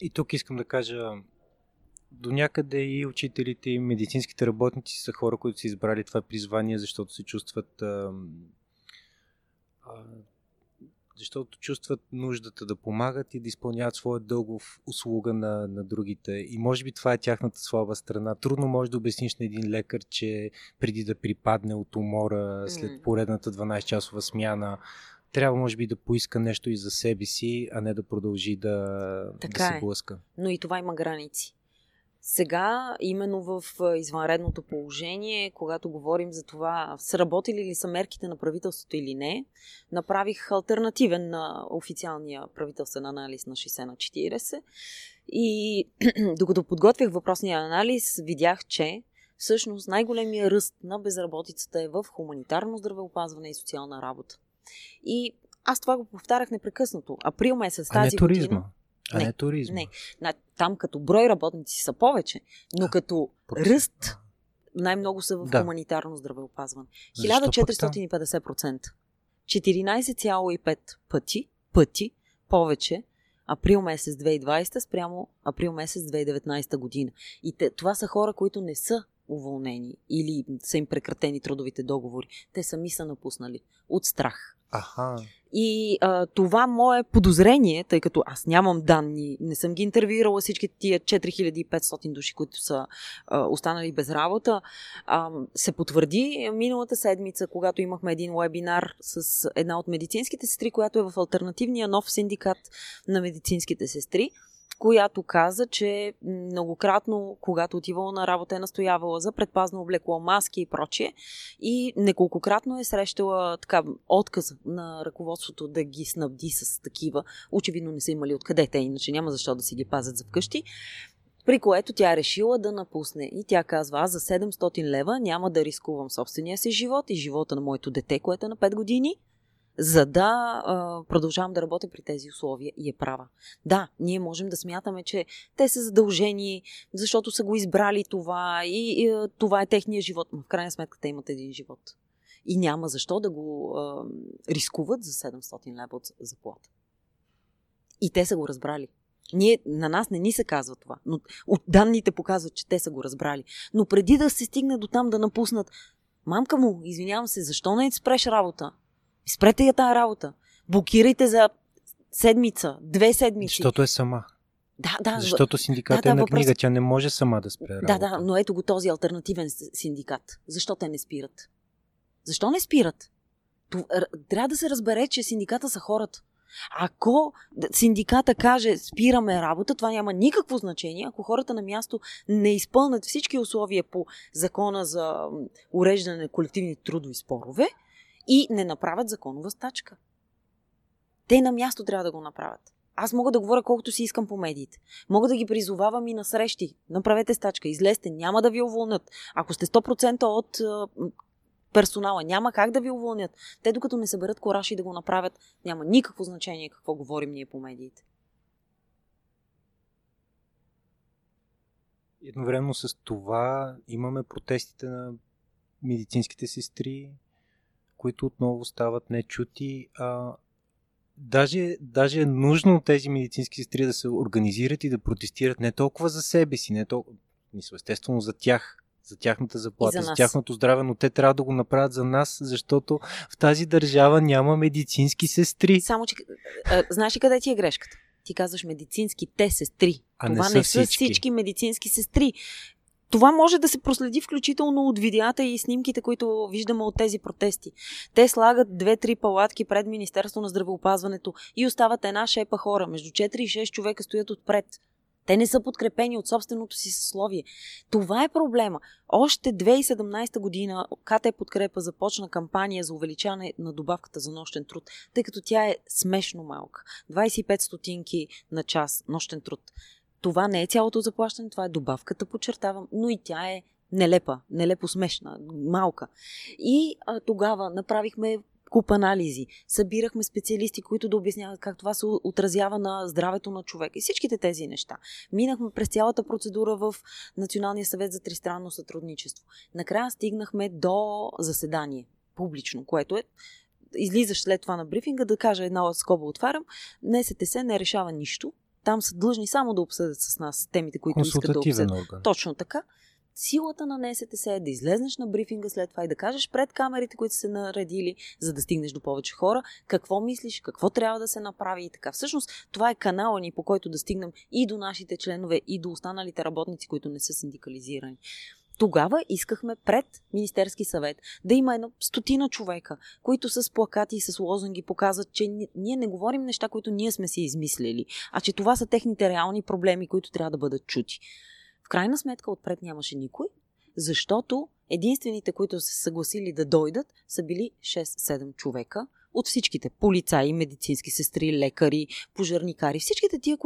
И тук искам да кажа, до някъде и учителите, и медицинските работници са хора, които са избрали това призвание, защото се чувстват... защото чувстват нуждата да помагат и да изпълняват своя дългов услуга на другите. И може би това е тяхната слаба страна. Трудно може да обясниш на един лекар, че преди да припадне от умора след поредната 12-часова смяна, трябва може би да поиска нещо и за себе си, а не да продължи да се блъска. Но и това има граници. Сега, именно в извънредното положение, когато говорим за това, сработили ли са мерките на правителството или не, направих алтернативен на официалния правителствен анализ на 60/40 и докато подготвях въпросния анализ, видях, че всъщност най-големия ръст на безработицата е в хуманитарно здравеопазване и социална работа. И аз това го повтарях непрекъснато. Април месец тази година... Не, там като брой работници са повече, но като ръст най-много са в хуманитарно здравеопазване. 1450%. 14,5 пъти повече април месец 2020 спрямо април месец 2019 година. И това са хора, които не са уволнени или са им прекратени трудовите договори. Те сами са напуснали от страх. Аха. И това мое подозрение, тъй като аз нямам данни, не съм ги интервюирала всички тия 4500 души, които са останали без работа, се потвърди миналата седмица, когато имахме един вебинар с една от медицинските сестри, която е в алтернативния нов синдикат на медицинските сестри. която каза, че многократно, когато отивала на работа, е настоявала за предпазно облекло, маски и прочие, и неколкократно е срещала така отказ на ръководството да ги снабди с такива. Очевидно не са имали откъде, те иначе няма защо да си ги пазят за вкъщи. При което тя решила да напусне. И тя казва, аз за 700 лева няма да рискувам собствения си живот и живота на моето дете, което е на 5 години, за да продължавам да работя при тези условия, и е права. Да, ние можем да смятаме, че те са задължени, защото са го избрали това и това е техния живот. Но в крайна сметка те имат един живот. И няма защо да го рискуват за 700 лева от заплата. И те са го разбрали. На нас не ни се казва това, но от данните показват, че те са го разбрали. Но преди да се стигне до там да напуснат, мамка му, извинявам се, защо не спреш работа? Спрете я тая работа. Блокирайте за седмица, 2 седмици. Защото е сама. Да, защото синдикатът е на книга, тя не може сама да спре работа. Да, но ето го този алтернативен синдикат. Защо те не спират? Защо не спират? Трябва да се разбере, че синдиката са хората. Ако синдиката каже спираме работа, това няма никакво значение, ако хората на място не изпълнят всички условия по закона за уреждане на колективни трудови спорове и не направят законова стачка. Те на място трябва да го направят. Аз мога да говоря колкото си искам по медиите. Мога да ги призовавам и на срещи. Направете стачка, излезте, няма да ви уволнят. Ако сте 100% от персонала, няма как да ви уволнят. Те докато не съберат кораж и да го направят, няма никакво значение какво говорим ние по медиите. Едновременно с това имаме протестите на медицинските сестри, които отново стават нечути. Даже е нужно тези медицински сестри да се организират и да протестират не толкова за себе си, не толкова, естествено за тях, за тяхната заплата, за тяхното здраве, но те трябва да го направят за нас, защото в тази държава няма медицински сестри. Само, че знаеш ли къде ти е грешката? Ти казваш медицинските сестри. Това не са всички медицински сестри. Това може да се проследи включително от видеята и снимките, които виждаме от тези протести. Те слагат 2-3 палатки пред Министерство на здравеопазването и остават една шепа хора. Между 4 и 6 човека стоят отпред. Те не са подкрепени от собственото си съсловие. Това е проблема. Още 2017 година КТ Подкрепа започна кампания за увеличаване на добавката за нощен труд, тъй като тя е смешно малка. 25 стотинки на час нощен труд. Това не е цялото заплащане, това е добавката, подчертавам, но и тя е нелепа, нелепо смешна, малка. И тогава направихме куп анализи, събирахме специалисти, които да обясняват как това се отразява на здравето на човека и всичките тези неща. Минахме през цялата процедура в Националния съвет за тристранно сътрудничество. Накрая стигнахме до заседание, публично, което е излизаш след това на брифинга, да кажа една скоба отварям, днесете се, не решава нищо. Там са длъжни само да обсъдят с нас темите, които искат да обсъдят. Орган. Точно така. Силата на НСТС е да излезнеш на брифинга след това и да кажеш пред камерите, които са наредили, за да стигнеш до повече хора, какво мислиш, какво трябва да се направи и така. Всъщност, това е канала ни, по който да стигнем и до нашите членове, и до останалите работници, които не са синдикализирани. Тогава искахме пред Министерски съвет да има една 100 човека, които с плакати и с лозунги показват, че ние не говорим неща, които ние сме си измислили, а че това са техните реални проблеми, които трябва да бъдат чути. В крайна сметка отпред нямаше никой, защото единствените, които се съгласили да дойдат, са били 6-7 човека от всичките полицаи, медицински сестри, лекари, пожарникари, всичките тия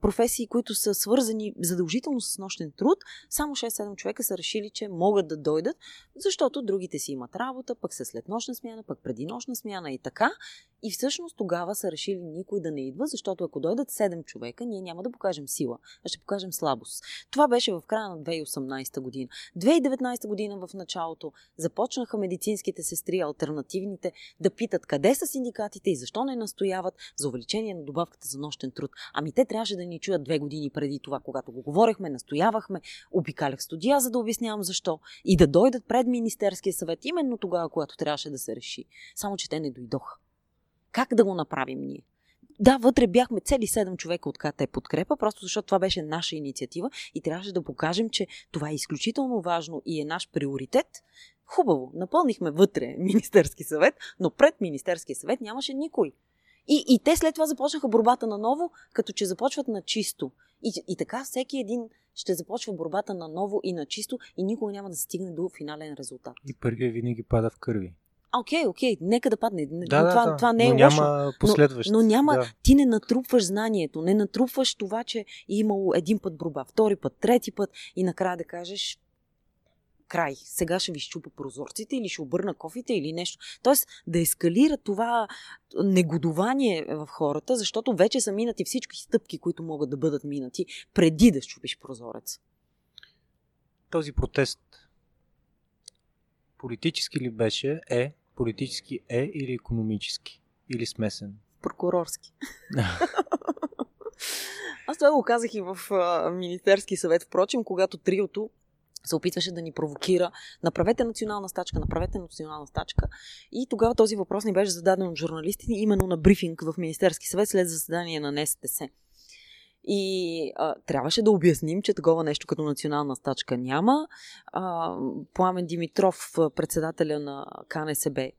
професии, които са свързани задължително с нощен труд, само 6-7 човека са решили, че могат да дойдат, защото другите си имат работа, пък са след нощна смяна, пък преди нощна смяна и така. И всъщност тогава са решили никой да не идва, защото ако дойдат 7 човека, ние няма да покажем сила, а ще покажем слабост. Това беше в края на 2018 година. 2019 година в началото започнаха медицинските сестри, алтернативните, да питат къде са синдикатите и защо не настояват за увеличение на добавката за нощен труд. Ами те трябваше да ни чуят 2 години преди това, когато го говорехме, настоявахме, обикалях студия, за да обяснявам защо, и да дойдат пред Министерския съвет именно тогава, когато трябваше да се реши. Само че те не дойдоха. Как да го направим ние? Да, вътре бяхме цели 7 човека от КТ Подкрепа, просто защото това беше наша инициатива и трябваше да покажем, че това е изключително важно и е наш приоритет. Хубаво, напълнихме вътре Министерски съвет, но пред Министерския съвет нямаше никой. И те след това започнаха борбата наново, като че започват на чисто. И така всеки един ще започва борбата наново и на чисто и никога няма да стигне до финален резултат. И първия винаги пада в кърви. Окей, нека да падне. Това не е но лошо. Няма последващ. Но няма, да. Ти не натрупваш знанието, не натрупваш това, че е имало един път борба, втори път, трети път и накрая да кажеш край, сега ще ви щупа прозорците или ще обърна кофите или нещо. Тоест да ескалира това негодование в хората, защото вече са минати всички стъпки, които могат да бъдат минати преди да щупиш прозорец. Този протест политически ли беше? Политически или икономически? Или смесен? Прокурорски. Аз това го казах и в Министерски съвет, впрочем, когато триото се опитваше да ни провокира. Направете национална стачка. И тогава този въпрос ни беше зададен от журналисти, именно на брифинг в Министерски съвет след заседание на НСТС. И трябваше да обясним, че такова нещо като национална стачка няма. Пламен Димитров, председателя на КНСБ,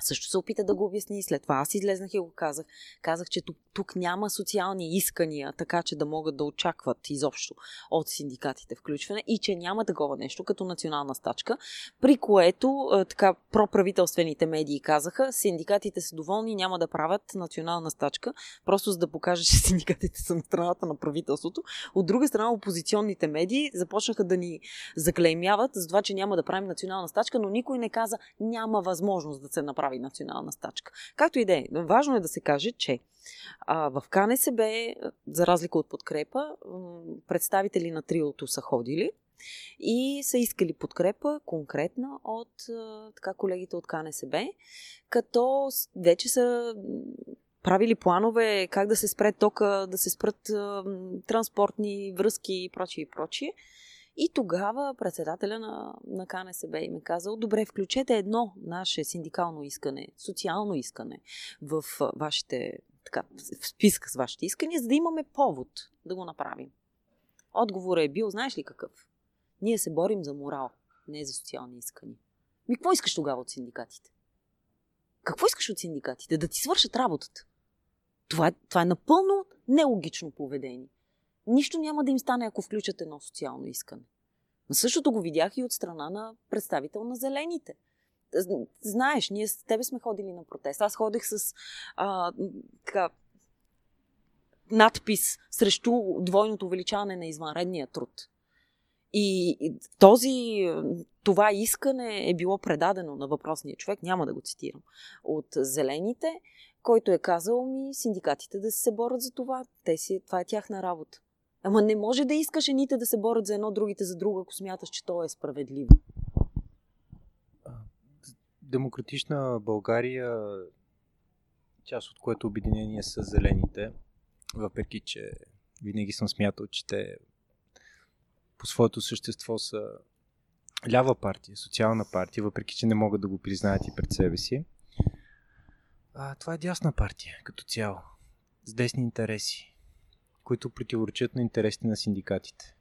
също се опита да го обясни. След това аз излезнах и го казах. Казах, че тук няма социални искания, така че да могат да очакват изобщо от синдикатите включване и че няма такова нещо като национална стачка, при което така проправителствените медии казаха, синдикатите са доволни, няма да правят национална стачка, просто за да покажа, че синдикатите са на страната на правителството. От друга страна, опозиционните медии започнаха да ни заклеймяват за това, че няма да правим национална стачка, но никой не каза, няма възможност да се направи национална стачка. Както и да е, важно е да се каже, че в КНСБ, за разлика от подкрепа, представители на триото са ходили и са искали подкрепа конкретна от така, колегите от КНСБ, като вече са правили планове как да се спре тока, да се спрат транспортни връзки и прочие. И тогава председателя на КНСБ им е казал, добре, включете едно наше синдикално искане, социално искане в вашите, така, в списка с вашите искания, за да имаме повод да го направим. Отговорът е бил, знаеш ли какъв? Ние се борим за морал, не за социални искания. Ми, какво искаш тогава от синдикатите? Какво искаш от синдикатите? Да ти свършат работата. Това е напълно нелогично поведение. Нищо няма да им стане, ако включат едно социално искане. Но същото го видях и от страна на представител на зелените. Знаеш, ние с тебе сме ходили на протест. Аз ходих с надпис срещу двойното увеличаване на извънредния труд. И това искане е било предадено на въпросния човек, няма да го цитирам, от зелените, който е казал ми синдикатите да се борят за това. Това е тяхна работа. Ама не може да искаш едните да се борят за едно, другите за друго, ако смяташ, че то е справедливо. Демократична България, част от което обединение са зелените, въпреки че винаги съм смятал, че те по своето същество са лява партия, социална партия, въпреки че не могат да го признаят и пред себе си. Това е дясна партия като цяло, с десни интереси, които противоречат на интересите на синдикатите.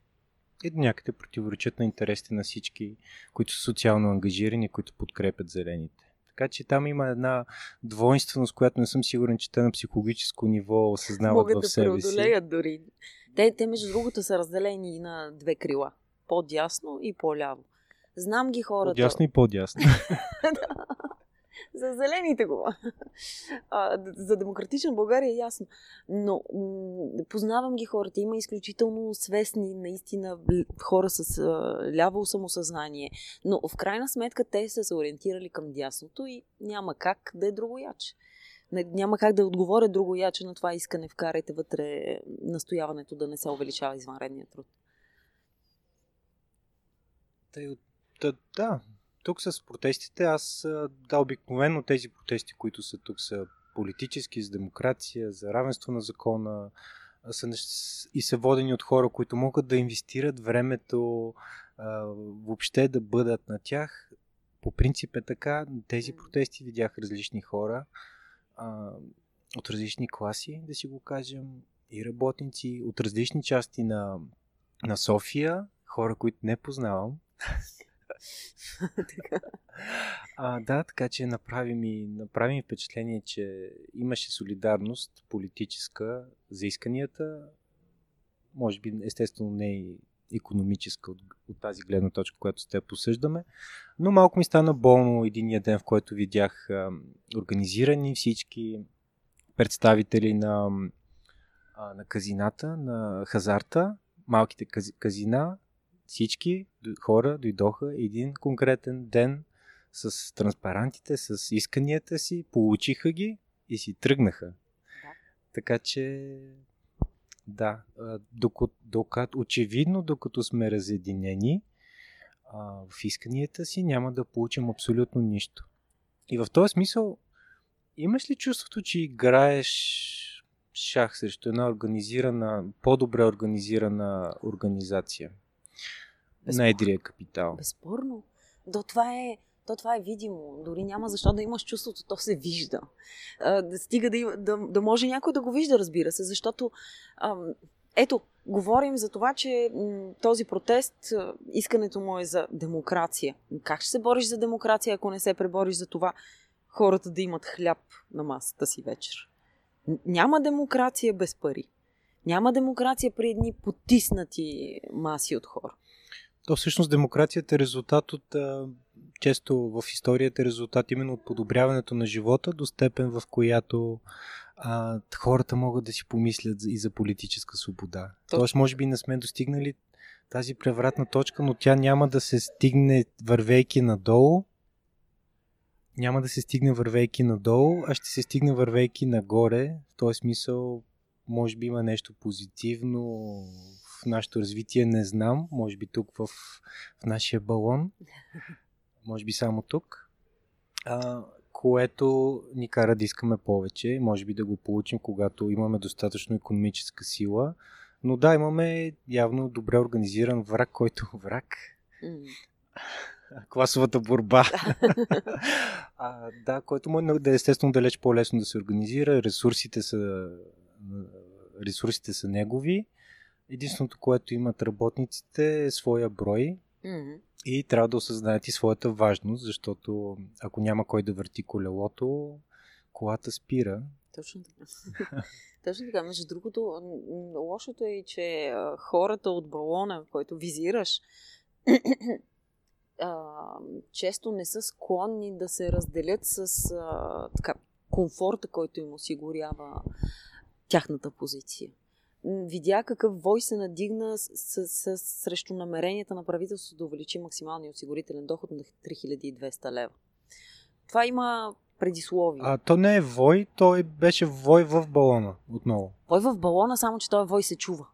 И до някъде противоречат на интересите на всички, които са социално ангажирани, които подкрепят зелените. Така че там има една двойственост, която не съм сигурен, че те на психологическо ниво осъзнават в себе си. Могат да преодолеят дори. Те, между другото, са разделени на две крила. По-дясно и по-ляво. Знам ги хората. По-дясно и по-дясно. За зелените го. За Демократична България е ясно. Но познавам ги хората. Има изключително свестни, наистина, хора с ляво самосъзнание. Но в крайна сметка те са се ориентирали към дясното и няма как да е другояче. Няма как да отговоря другояче на това искане. Вкарайте вътре настояването да не се увеличава извънредния труд. Да. Тук с протестите, обикновено тези протести, които са тук, са политически, за демокрация, за равенство на закона и са водени от хора, които могат да инвестират времето въобще да бъдат на тях. По принцип е така. Тези протести видях различни хора от различни класи, да си го кажем, и работници от различни части на София, хора, които не познавам. Да, така че направи ми впечатление, че имаше солидарност политическа за исканията, може би естествено не и икономическа от тази гледна точка, която с теб посъждаме, но малко ми стана болно единия ден, в който видях организирани всички представители на казината, на хазарта, малките казина, всички хора дойдоха един конкретен ден с транспарантите, с исканията си, получиха ги и си тръгнаха. Да. Така че да, докато сме разединени в исканията си, няма да получим абсолютно нищо. И в този смисъл, имаш ли чувството, че играеш шах срещу една организирана, по-добре организирана организация? Безспорно. На едрия капитал? Безспорно. То това е видимо. Дори няма защо да имаш чувството, то се вижда. Да може някой да го вижда, разбира се, защото говорим за това, че този протест, искането му е за демокрация. Как ще се бориш за демокрация, ако не се пребориш за това хората да имат хляб на масата си вечер? Няма демокрация без пари. Няма демокрация при едни потиснати маси от хора. То всъщност демокрацията е резултат от, често в историята е резултат именно от подобряването на живота до степен, в която хората могат да си помислят и за политическа свобода. Тоест, може би не сме достигнали тази превратна точка, но тя няма да се стигне вървейки надолу. Няма да се стигне вървейки надолу, а ще се стигне вървейки нагоре. В този смисъл, може би има нещо позитивно в нашето развитие, не знам. Може би тук в нашия балон. Може би само тук. Което ни кара да искаме повече. Може би да го получим, когато имаме достатъчно икономическа сила. Но да, имаме явно добре организиран враг, който враг. Класовата борба. Да, който му е естествено далеч по-лесно да се организира. Ресурсите са негови. Единственото, което имат работниците, е своя брой. И трябва да осъзнаят и своята важност, защото ако няма кой да върти колелото, колата спира. Точно така. Точно така. Между другото, лошото е, че хората от балона, който визираш, често не са склонни да се разделят с комфорта, който им осигурява тяхната позиция. Видя какъв вой се надигна срещу намеренията на правителството да увеличи максималния осигурителен доход на 3200 лева. Това има предисловие. То не е вой, той беше вой в балона отново. Вой в балона, само че той вой се чува.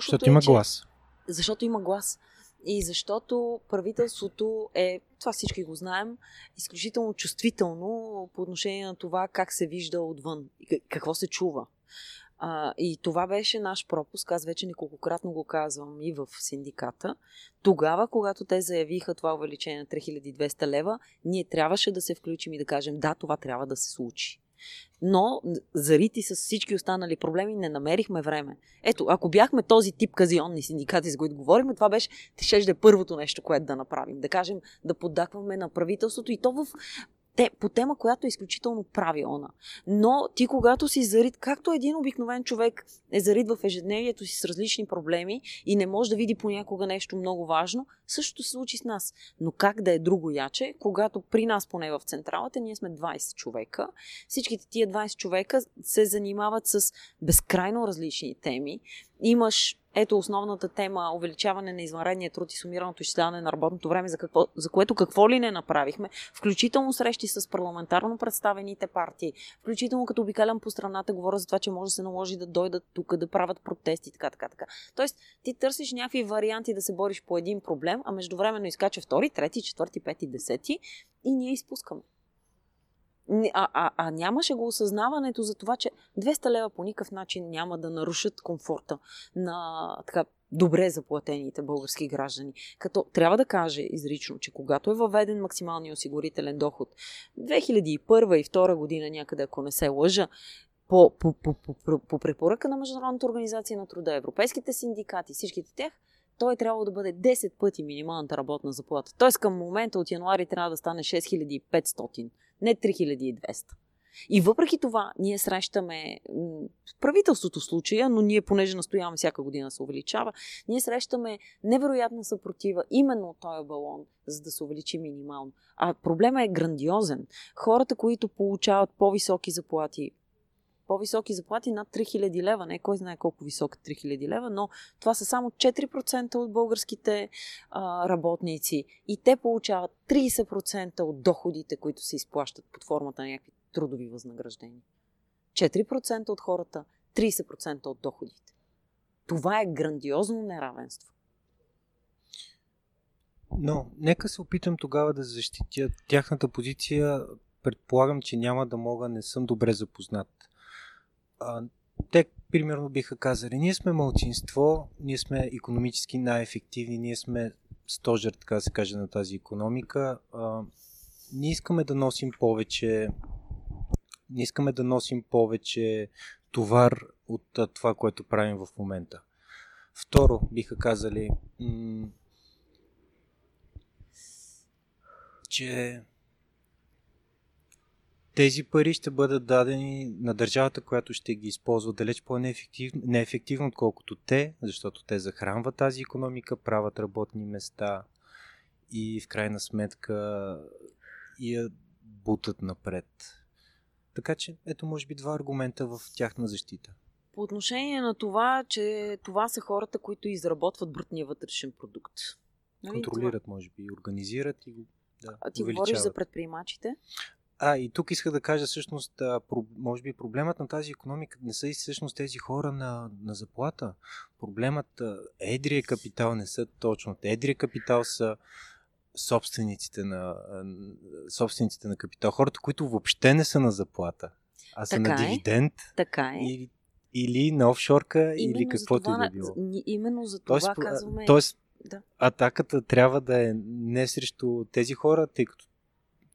Защото има глас. Защото има глас. И защото правителството е, това всички го знаем, изключително чувствително по отношение на това как се вижда отвън, какво се чува. И това беше наш пропуск, аз вече неколкократно го казвам и в синдиката. Тогава, когато те заявиха това увеличение на 3200 лева, ние трябваше да се включим и да кажем, да, това трябва да се случи. Но зарити с всички останали проблеми не намерихме време. Ето, ако бяхме този тип казионни синдикати, с които говорим, това беше ще е първото нещо, което да направим. Да кажем, да поддакваме на правителството и то по тема, която е изключително правилна. Но ти, когато си зарит, както един обикновен човек е зарит в ежедневието си с различни проблеми и не може да види понякога нещо много важно, същото се случи с нас. Но как да е друго яче, когато при нас, поне в централата, ние сме 20 човека, всичките тия 20 човека се занимават с безкрайно различни теми. Имаш, ето, основната тема – увеличаване на извънредния труд и сумираното изчисляване на работното време, за което какво ли не направихме, включително срещи с парламентарно представените партии, включително като обикалям по страната, говоря за това, че може да се наложи да дойдат тук, да правят протести, така. Тоест, ти търсиш някакви варианти да се бориш по един проблем, а междувременно изкача втори, трети, четвърти, пети, десети и ние изпускаме. Нямаше го осъзнаването за това, че 200 лева по никакъв начин няма да нарушат комфорта на добре заплатените български граждани. Като трябва да кажа изрично, че когато е въведен максималния осигурителен доход 2001 и 2002 година някъде, ако не се лъжа, по препоръка на Международната организация на труда, европейските синдикати, всичките тях, той трябва да бъде 10 пъти минималната работна заплата. Т.е. към момента от януари трябва да стане 6500, не 3200. И въпреки това ние срещаме правителството в случая, но ние понеже настояваме всяка година се увеличава, ние срещаме невероятна съпротива именно от този балон, за да се увеличи минимално. А проблемът е грандиозен. Хората, които получават по-високи заплати над 3000 лева, не кой знае колко висока 3000 лева, но това са само 4% от българските работници и те получават 30% от доходите, които се изплащат под формата на някакви трудови възнаграждения. 4% от хората, 30% от доходите. Това е грандиозно неравенство. Но нека се опитам тогава да защитя тяхната позиция. Предполагам, че няма да мога, не съм добре запознат. Те, примерно, биха казали, ние сме малцинство, ние сме икономически най-ефективни, ние сме стожер, така се каже, на тази икономика. Ние искаме да носим повече, товар от това, което правим в момента. Второ, биха казали, че тези пари ще бъдат дадени на държавата, която ще ги използва далеч по-неефективно, отколкото те, защото те захранват тази икономика, правят работни места и в крайна сметка я бутат напред. Така че, ето може би два аргумента в тяхна защита. По отношение на това, че това са хората, които изработват брутния вътрешен продукт. Контролират, може би, организират и го увеличават. А ти говориш за предприемачите? И тук исках да кажа всъщност, може би проблемът на тази икономика не са и всъщност тези хора на заплата. Проблемът едрия капитал не са точно. Едрия капитал са собствениците на капитал. Хората, които въобще не са на заплата, а са на дивиденд. Така е. Или на офшорка, именно или каквото и да било. Именно за това казваме... Тоест, да. Атаката трябва да е не срещу тези хора, тъй като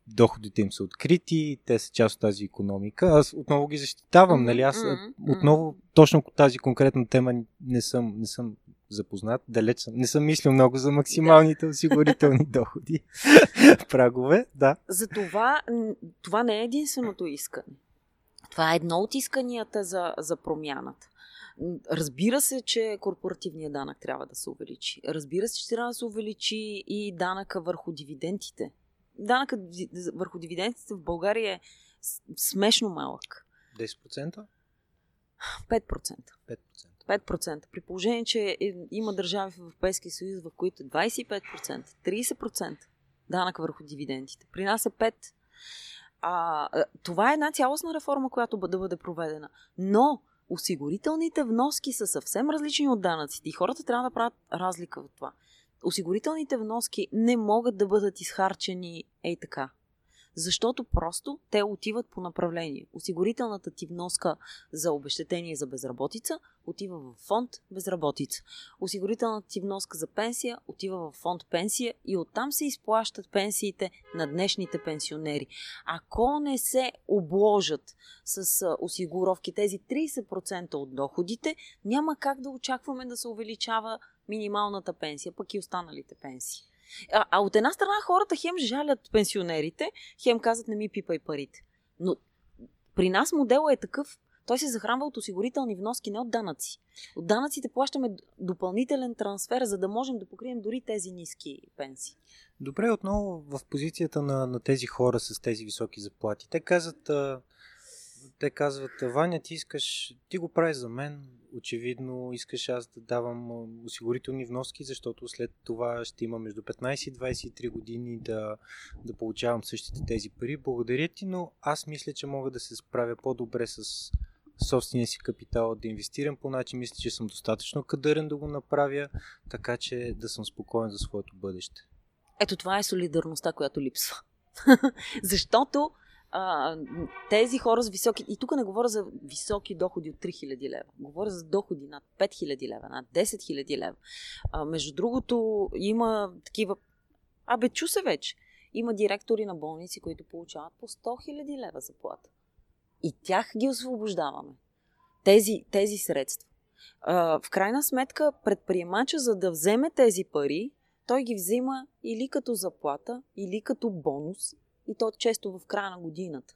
доходите им са открити, те са част от тази икономика. Аз отново ги защитавам, нали? Аз отново, точно тази конкретна тема не съм запознат, далеч съм. Не съм мислил много за максималните осигурителни доходи. Прагове, да. За това не е единственото искане. Това е едно от исканията за промяната. Разбира се, че корпоративният данък трябва да се увеличи. Разбира се, че трябва да се увеличи и данъка върху дивидендите. Данъкът върху дивидендите в България е смешно малък. 10%? 5%. При положение, че има държави в Европейския съюз, в които 25%, 30% данък върху дивидендите. При нас е 5%. Това е една цялостна реформа, която да бъде проведена. Но осигурителните вноски са съвсем различни от данъците и хората трябва да правят разлика от това. Осигурителните вноски не могат да бъдат изхарчени ей така, защото просто те отиват по направление. Осигурителната ти вноска за обезщетение за безработица отива в фонд безработица. Осигурителната ти вноска за пенсия отива в фонд пенсия и оттам се изплащат пенсиите на днешните пенсионери. Ако не се обложат с осигуровки тези 30% от доходите, няма как да очакваме да се увеличава минималната пенсия, пък и останалите пенсии. А от една страна хората хем жалят пенсионерите, хем казват не ми пипай парите. Но при нас моделът е такъв. Той се захранва от осигурителни вноски, не от данъци. От данъците плащаме допълнителен трансфер, за да можем да покрием дори тези ниски пенсии. Добре, отново в позицията на тези хора с тези високи заплати. Те казват, Ваня, ти го правиш за мен, очевидно искаш аз да давам осигурителни вноски, защото след това ще има между 15 и 23 години да получавам същите тези пари. Благодаря ти, но аз мисля, че мога да се справя по-добре с собствения си капитал, да инвестирам по начин, мисля, че съм достатъчно кадърен да го направя, така че да съм спокоен за своето бъдеще. Ето това е солидарността, която липсва. Защото тези хора с високи... И тук не говоря за високи доходи от 3000 лева. Говоря за доходи над 5000 лева, над 10 000 лева. Между другото, има такива... чу се вече. Има директори на болници, които получават по 100 000 лева заплата. И тях ги освобождаваме. Тези средства. В крайна сметка, предприемача, за да вземе тези пари, той ги взима или като заплата, или като бонус, и то често в края на годината.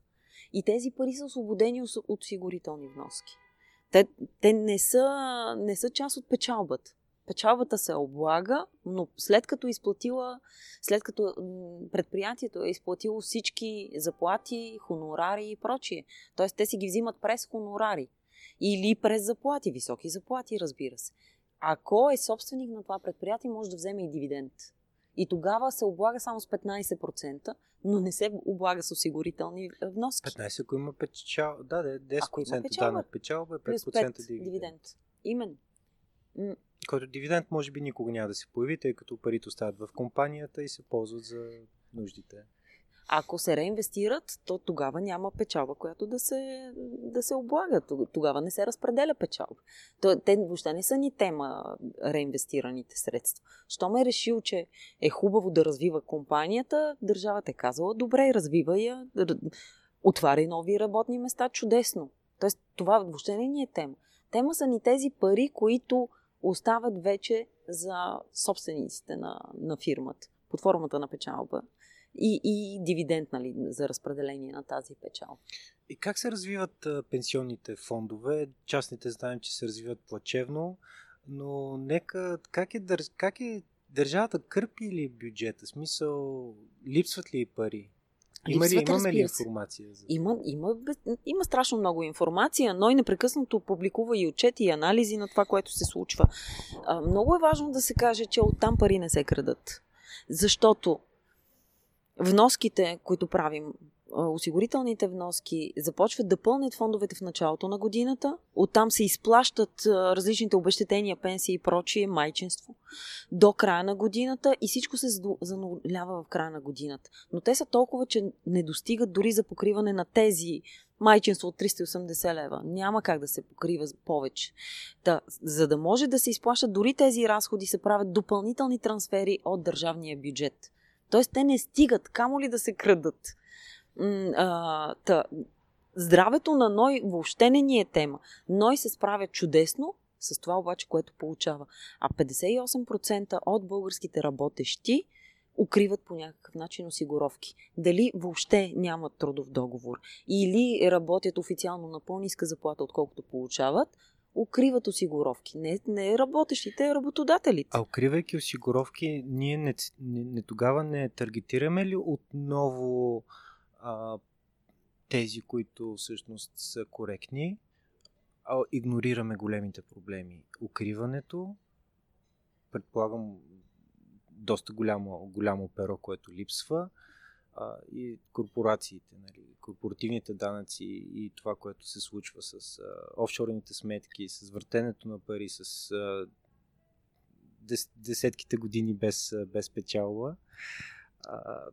И тези пари са освободени от осигурителни вноски. Те не са част от печалбата. Печалбата се облага, но след като предприятието е изплатило всички заплати, хонорари и прочие. Тоест, те си ги взимат през хонорари. Или през заплати, високи заплати, разбира се. Ако е собственик на това предприятие, може да вземе и дивиденд. И тогава се облага само с 15%, но не се облага с осигурителни вноски. 15%, ако има печалба, да, 10% данък печалба, 5% дивиденд. Именно. Който дивиденд може би никога няма да се появи, тъй като парите остават в компанията и се ползват за нуждите. Ако се реинвестират, то тогава няма печалба, която да се облага. Тогава не се разпределя печалба. Те въобще не са ни тема реинвестираните средства. Щом е решил, че е хубаво да развива компанията, държавата е казала, добре, развива я, отваря нови работни места, чудесно. Тоест, това въобще не ни е тема. Тема са ни тези пари, които остават вече за собствениците на фирмата, под формата на печалба. И дивиденд, нали, за разпределение на тази печал. И как се развиват пенсионните фондове? Частните знаем, че се развиват плачевно, но нека как е държавата кърпи ли бюджета? В смисъл, липсват ли пари? Имаме ли информация? Има страшно много информация, но и непрекъснато публикува и отчети, и анализи на това, което се случва. Много е важно да се каже, че оттам пари не се крадат. Защото вноските, които правим, осигурителните вноски, започват да пълнят фондовете в началото на годината. Оттам се изплащат различните обезщетения, пенсии и прочие, майчинство, до края на годината и всичко се занулява в края на годината. Но те са толкова, че не достигат дори за покриване на тези майчинство от 380 лева. Няма как да се покрива повече. За да може да се изплащат дори тези разходи, се правят допълнителни трансфери от държавния бюджет. Тоест, те не стигат, камо ли да се крадат. Здравето на НОИ въобще не ни е тема. НОИ се справя чудесно с това обаче, което получава. А 58% от българските работещи укриват по някакъв начин осигуровки. Дали въобще нямат трудов договор или работят официално на по-ниска заплата, отколкото получават, укриват осигуровки. Не работещите, работодателите. А укривайки осигуровки, ние тогава не таргетираме ли отново тези, които всъщност са коректни, а игнорираме големите проблеми? Укриването, предполагам, доста голямо перо, което липсва, и корпорациите, нали, корпоративните данъци и това, което се случва с офшорните сметки, с въртенето на пари, с десетките години без печалба.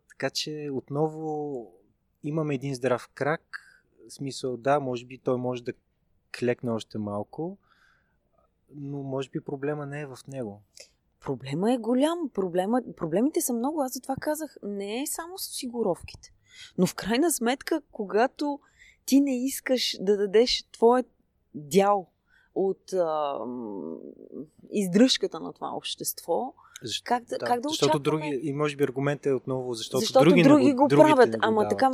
Така че отново имаме един здрав крак. В смисъл, да, може би той може да клекне още малко, но може би проблема не е в него. Проблема е голям. Проблемите са много. Аз затова казах, не е само с осигуровките. Но в крайна сметка, когато ти не искаш да дадеш твой дял от издръжката на това общество, как да защото очакваме? Други, и може би аргументът е отново, защото други го правят. Ама така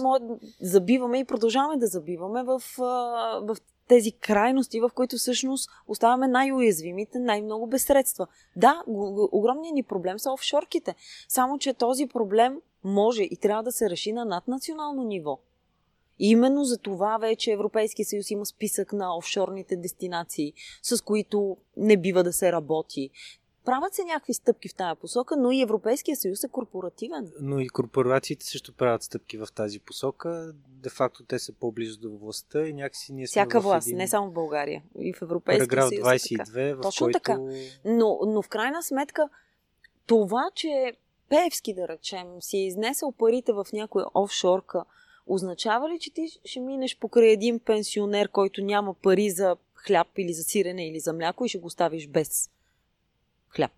забиваме и продължаваме да забиваме в тези крайности, в които всъщност оставаме най-уязвимите, най-много без средства. Да, огромният ни проблем са офшорките. Само че този проблем може и трябва да се реши на наднационално ниво. И именно за това вече Европейския съюз има списък на офшорните дестинации, с които не бива да се работи. Правят се някакви стъпки в тази посока, но и Европейския съюз е корпоративен. Но и корпорациите също правят стъпки в тази посока. Де факто те са по-близо до властта и някакси ние сме всяка власт, не само в България. И в Европейския съюз. Параграф 22, така. Точно който... така. Но в крайна сметка това, че Пеевски, да речем, си е изнесъл парите в някоя офшорка, означава ли, че ти ще минеш покрай един пенсионер, който няма пари за хляб или за сирене или за мляко и ще го оставиш без хляб?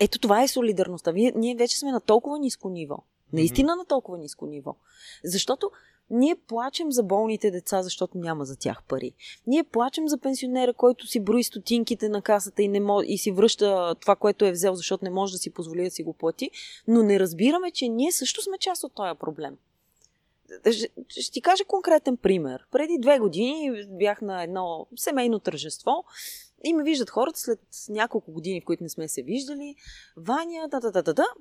Ето това е солидарността. Ние вече сме на толкова ниско ниво. Наистина на толкова ниско ниво. Защото Ние плачем за болните деца, защото няма за тях пари. Ние плачем за пенсионера, който си брои стотинките на касата и, и си връща това, което е взел, защото не може да си позволи да си го плати, но не разбираме, че ние също сме част от този проблем. Ще ти кажа конкретен пример. Преди 2 години бях на едно семейно тържество и ме виждат хората след няколко години, в които не сме се виждали. Ваня,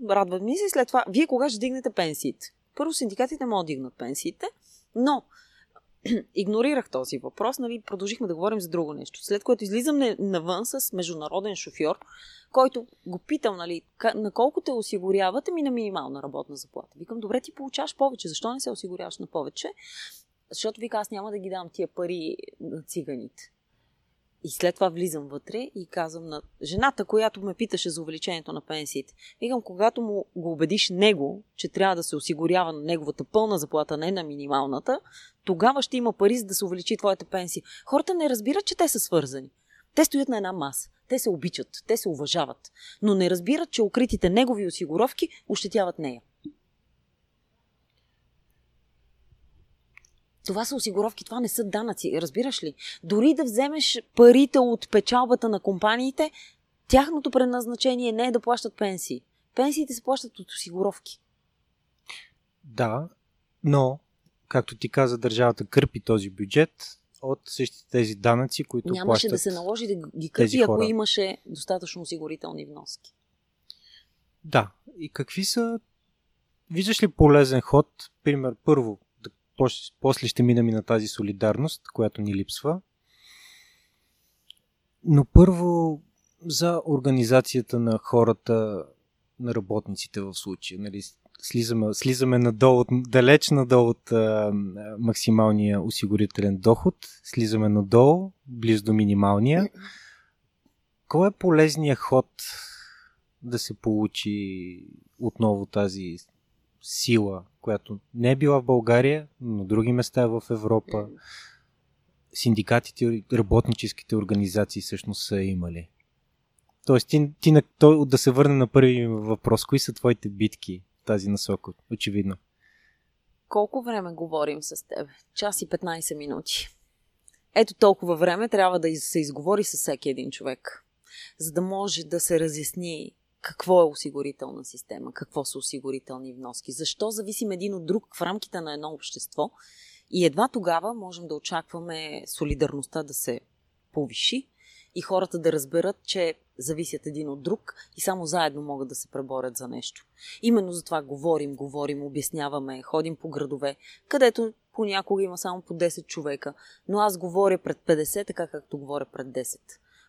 радват ми се, след това, вие кога ще дигнете пенсиите? Първо, синдикатите могат да дигнат пенсиите, но игнорирах този въпрос, нали, продължихме да говорим за друго нещо. След което излизам навън с международен шофьор, който го питам, нали, на колко те осигурявате, ми на минимална работна заплата. Викам, добре, ти получаваш повече, защо не се осигуряваш на повече? Защото, вика, аз няма да ги дам тия пари на циганите. И след това влизам вътре и казвам на жената, която ме питаше за увеличението на пенсиите. Викам, когато му го убедиш него, че трябва да се осигурява на неговата пълна заплата, не на минималната, тогава ще има пари, за да се увеличи твоята пенсия. Хората не разбират, че те са свързани. Те стоят на една маса. Те се обичат. Те се уважават. Но не разбират, че укритите негови осигуровки ощетяват нея. Това са осигуровки, това не са данъци, разбираш ли? Дори да вземеш парите от печалбата на компаниите, тяхното предназначение не е да плащат пенсии. Пенсиите се плащат от осигуровки. Да, но, както ти каза, държавата кърпи този бюджет от същите тези данъци, които плащат. Нямаше да се наложи да ги кърпи, ако имаше достатъчно осигурителни вноски. Да, и какви са... Виждаш ли полезен ход? Пример, първо, после ще минем и на тази солидарност, която ни липсва. Но първо за организацията на хората, на работниците в случая. Нали, слизаме надолу, далеч надолу от максималния осигурителен доход. Слизаме надолу, близо до минималния. Кой е полезният ход да се получи отново тази сила, която не е била в България, но на други места в Европа, синдикатите, работническите организации всъщност са имали. Тоест, да се върне на първи въпрос, кои са твоите битки в тази насока, очевидно? Колко време говорим с теб? Час и 15 минути. Ето толкова време трябва да се изговори с всеки един човек, за да може да се разясни какво е осигурителна система, какво са осигурителни вноски, защо зависим един от друг в рамките на едно общество и едва тогава можем да очакваме солидарността да се повиши и хората да разберат, че зависят един от друг и само заедно могат да се преборят за нещо. Именно за това говорим, обясняваме, ходим по градове, където понякога има само по 10 човека, но аз говоря пред 50, така както говоря пред 10.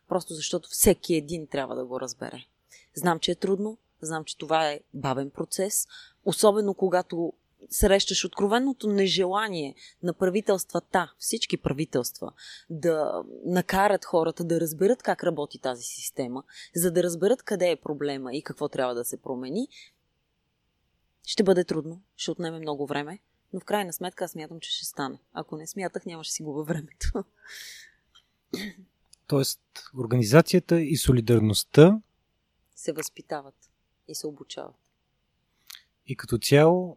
Просто защото всеки един трябва да го разбере. Знам, че е трудно, знам, че това е бавен процес, особено когато срещаш откровеното нежелание на правителствата, всички правителства, да накарат хората да разберат как работи тази система, за да разберат къде е проблема и какво трябва да се промени. Ще бъде трудно, ще отнеме много време, но в крайна сметка аз смятам, че ще стане. Ако не смятах, нямаше си губа времето. Тоест, организацията и солидарността се възпитават и се обучават. И като цяло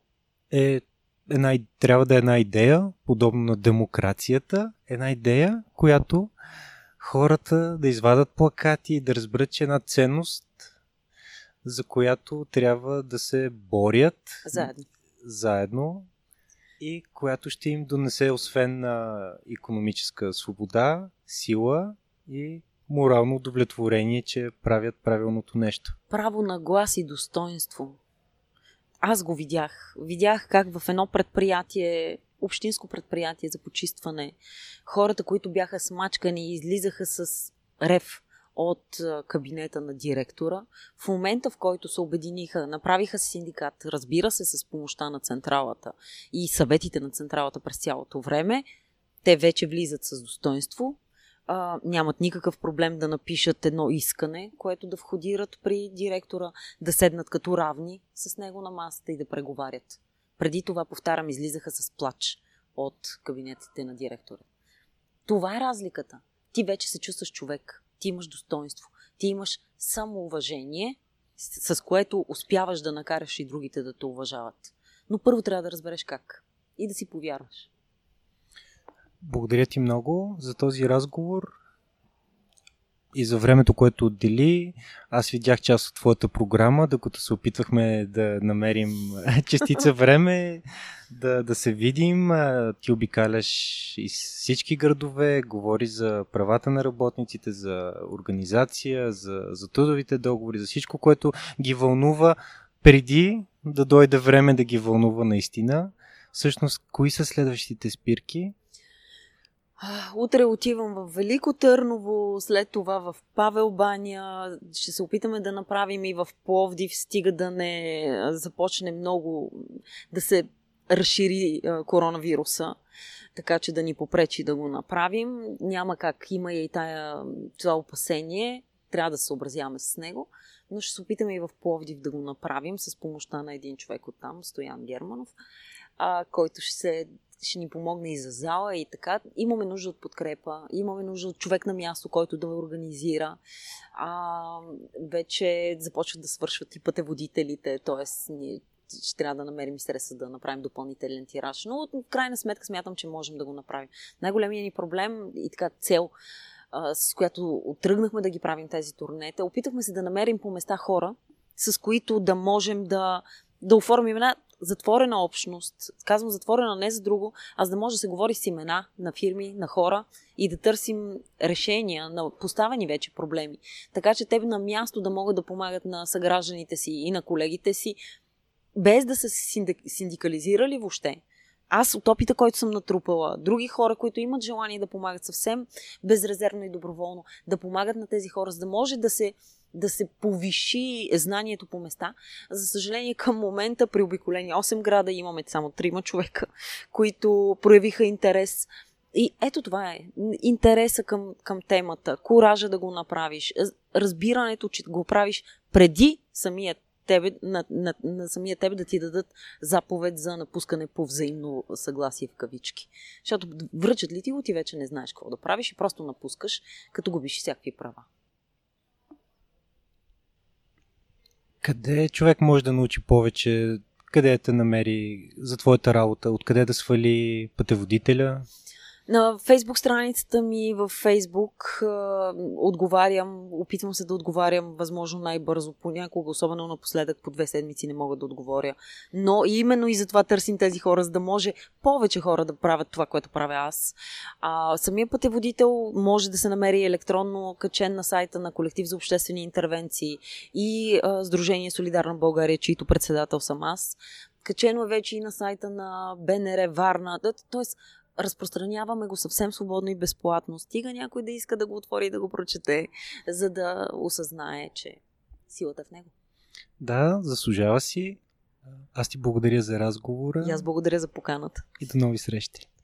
трябва да е една идея, подобно на демокрацията, една идея, която хората да извадат плакати и да разберат, че е една ценност, за която трябва да се борят заедно и която ще им донесе освен на икономическа свобода, сила и морално удовлетворение, че правят правилното нещо. Право на глас и достоинство. Аз го видях. Видях как в едно предприятие, общинско предприятие за почистване, хората, които бяха смачкани, излизаха с рев от кабинета на директора. В момента, в който се обединиха, направиха синдикат, разбира се, с помощта на централата и съветите на централата през цялото време, те вече влизат с достоинство. Нямат никакъв проблем да напишат едно искане, което да входират при директора, да седнат като равни с него на масата и да преговарят. Преди това, повтарям, излизаха с плач от кабинетите на директора. Това е разликата. Ти вече се чувстваш човек, ти имаш достоинство, ти имаш самоуважение, с което успяваш да накараш и другите да те уважават. Но първо трябва да разбереш как. и да си повярваш. Благодаря ти много за този разговор и за времето, което отдели. Аз видях част от твоята програма, докато се опитвахме да намерим частица време, да се видим. Ти обикаляш из всички градове, говори за правата на работниците, за организация, за трудовите договори, за всичко, което ги вълнува преди да дойде време да ги вълнува наистина. Всъщност, кои са следващите спирки? Утре отивам в Велико Търново, след това в Павел Бания, ще се опитаме да направим и в Пловдив, стига да не започне много, да се разшири коронавируса, така че да ни попречи да го направим. Няма как, има и това опасение, трябва да се съобразяваме с него, но ще се опитаме и в Пловдив да го направим с помощта на един човек оттам, Стоян Германов, който ще ни помогне и за зала и така. Имаме нужда от подкрепа, имаме нужда от човек на място, който да организира. Вече започват да свършват и пътеводителите, т.е. ние ще трябва да намерим средства да направим допълнителен тираж. Но в крайна сметка смятам, че можем да го направим. Най-големият ни проблем и така цел, с която тръгнахме да ги правим тези турнета, опитахме се да намерим по места хора, с които да можем да оформим една затворена общност, казвам затворена не за друго, а за да може да се говори с имена на фирми, на хора и да търсим решения на поставени вече проблеми. Така че те на място да могат да помагат на съгражданите си и на колегите си, без да са се синдикализирали въобще. Аз от опита, който съм натрупала, други хора, които имат желание да помагат съвсем безрезервно и доброволно, да помагат на тези хора, за да може да се повиши знанието по места. За съжаление, към момента при обиколени 8 града имаме само 3 човека, които проявиха интерес. И ето това е. Интереса към темата, куража да го направиш, разбирането, че го правиш преди на самия тебе да ти дадат заповед за напускане по взаимно съгласие в кавички. Защото връчат ли ти го, ти вече не знаеш какво да правиш и просто напускаш, като губиш всякакви права. Къде човек може да научи повече? Къде те намери за твоята работа? Откъде да свали пътеводителя? На Фейсбук страницата ми, във Фейсбук опитвам се да отговарям възможно най-бързо, понякога, особено напоследък по 2 седмици не мога да отговоря. Но именно и затова търсим тези хора, за да може повече хора да правят това, което правя аз. Самия пътеводител може да се намери електронно качен на сайта на Колектив за обществени интервенции и Сдружение Солидарна България, чийто председател съм аз. Качено е вече и на сайта на БНР Варна, т.е. разпространяваме го съвсем свободно и безплатно. Стига някой да иска да го отвори и да го прочете, за да осъзнае, че силата е в него. Да, заслужава си. Аз ти благодаря за разговора. И аз благодаря за поканата. И до нови срещи.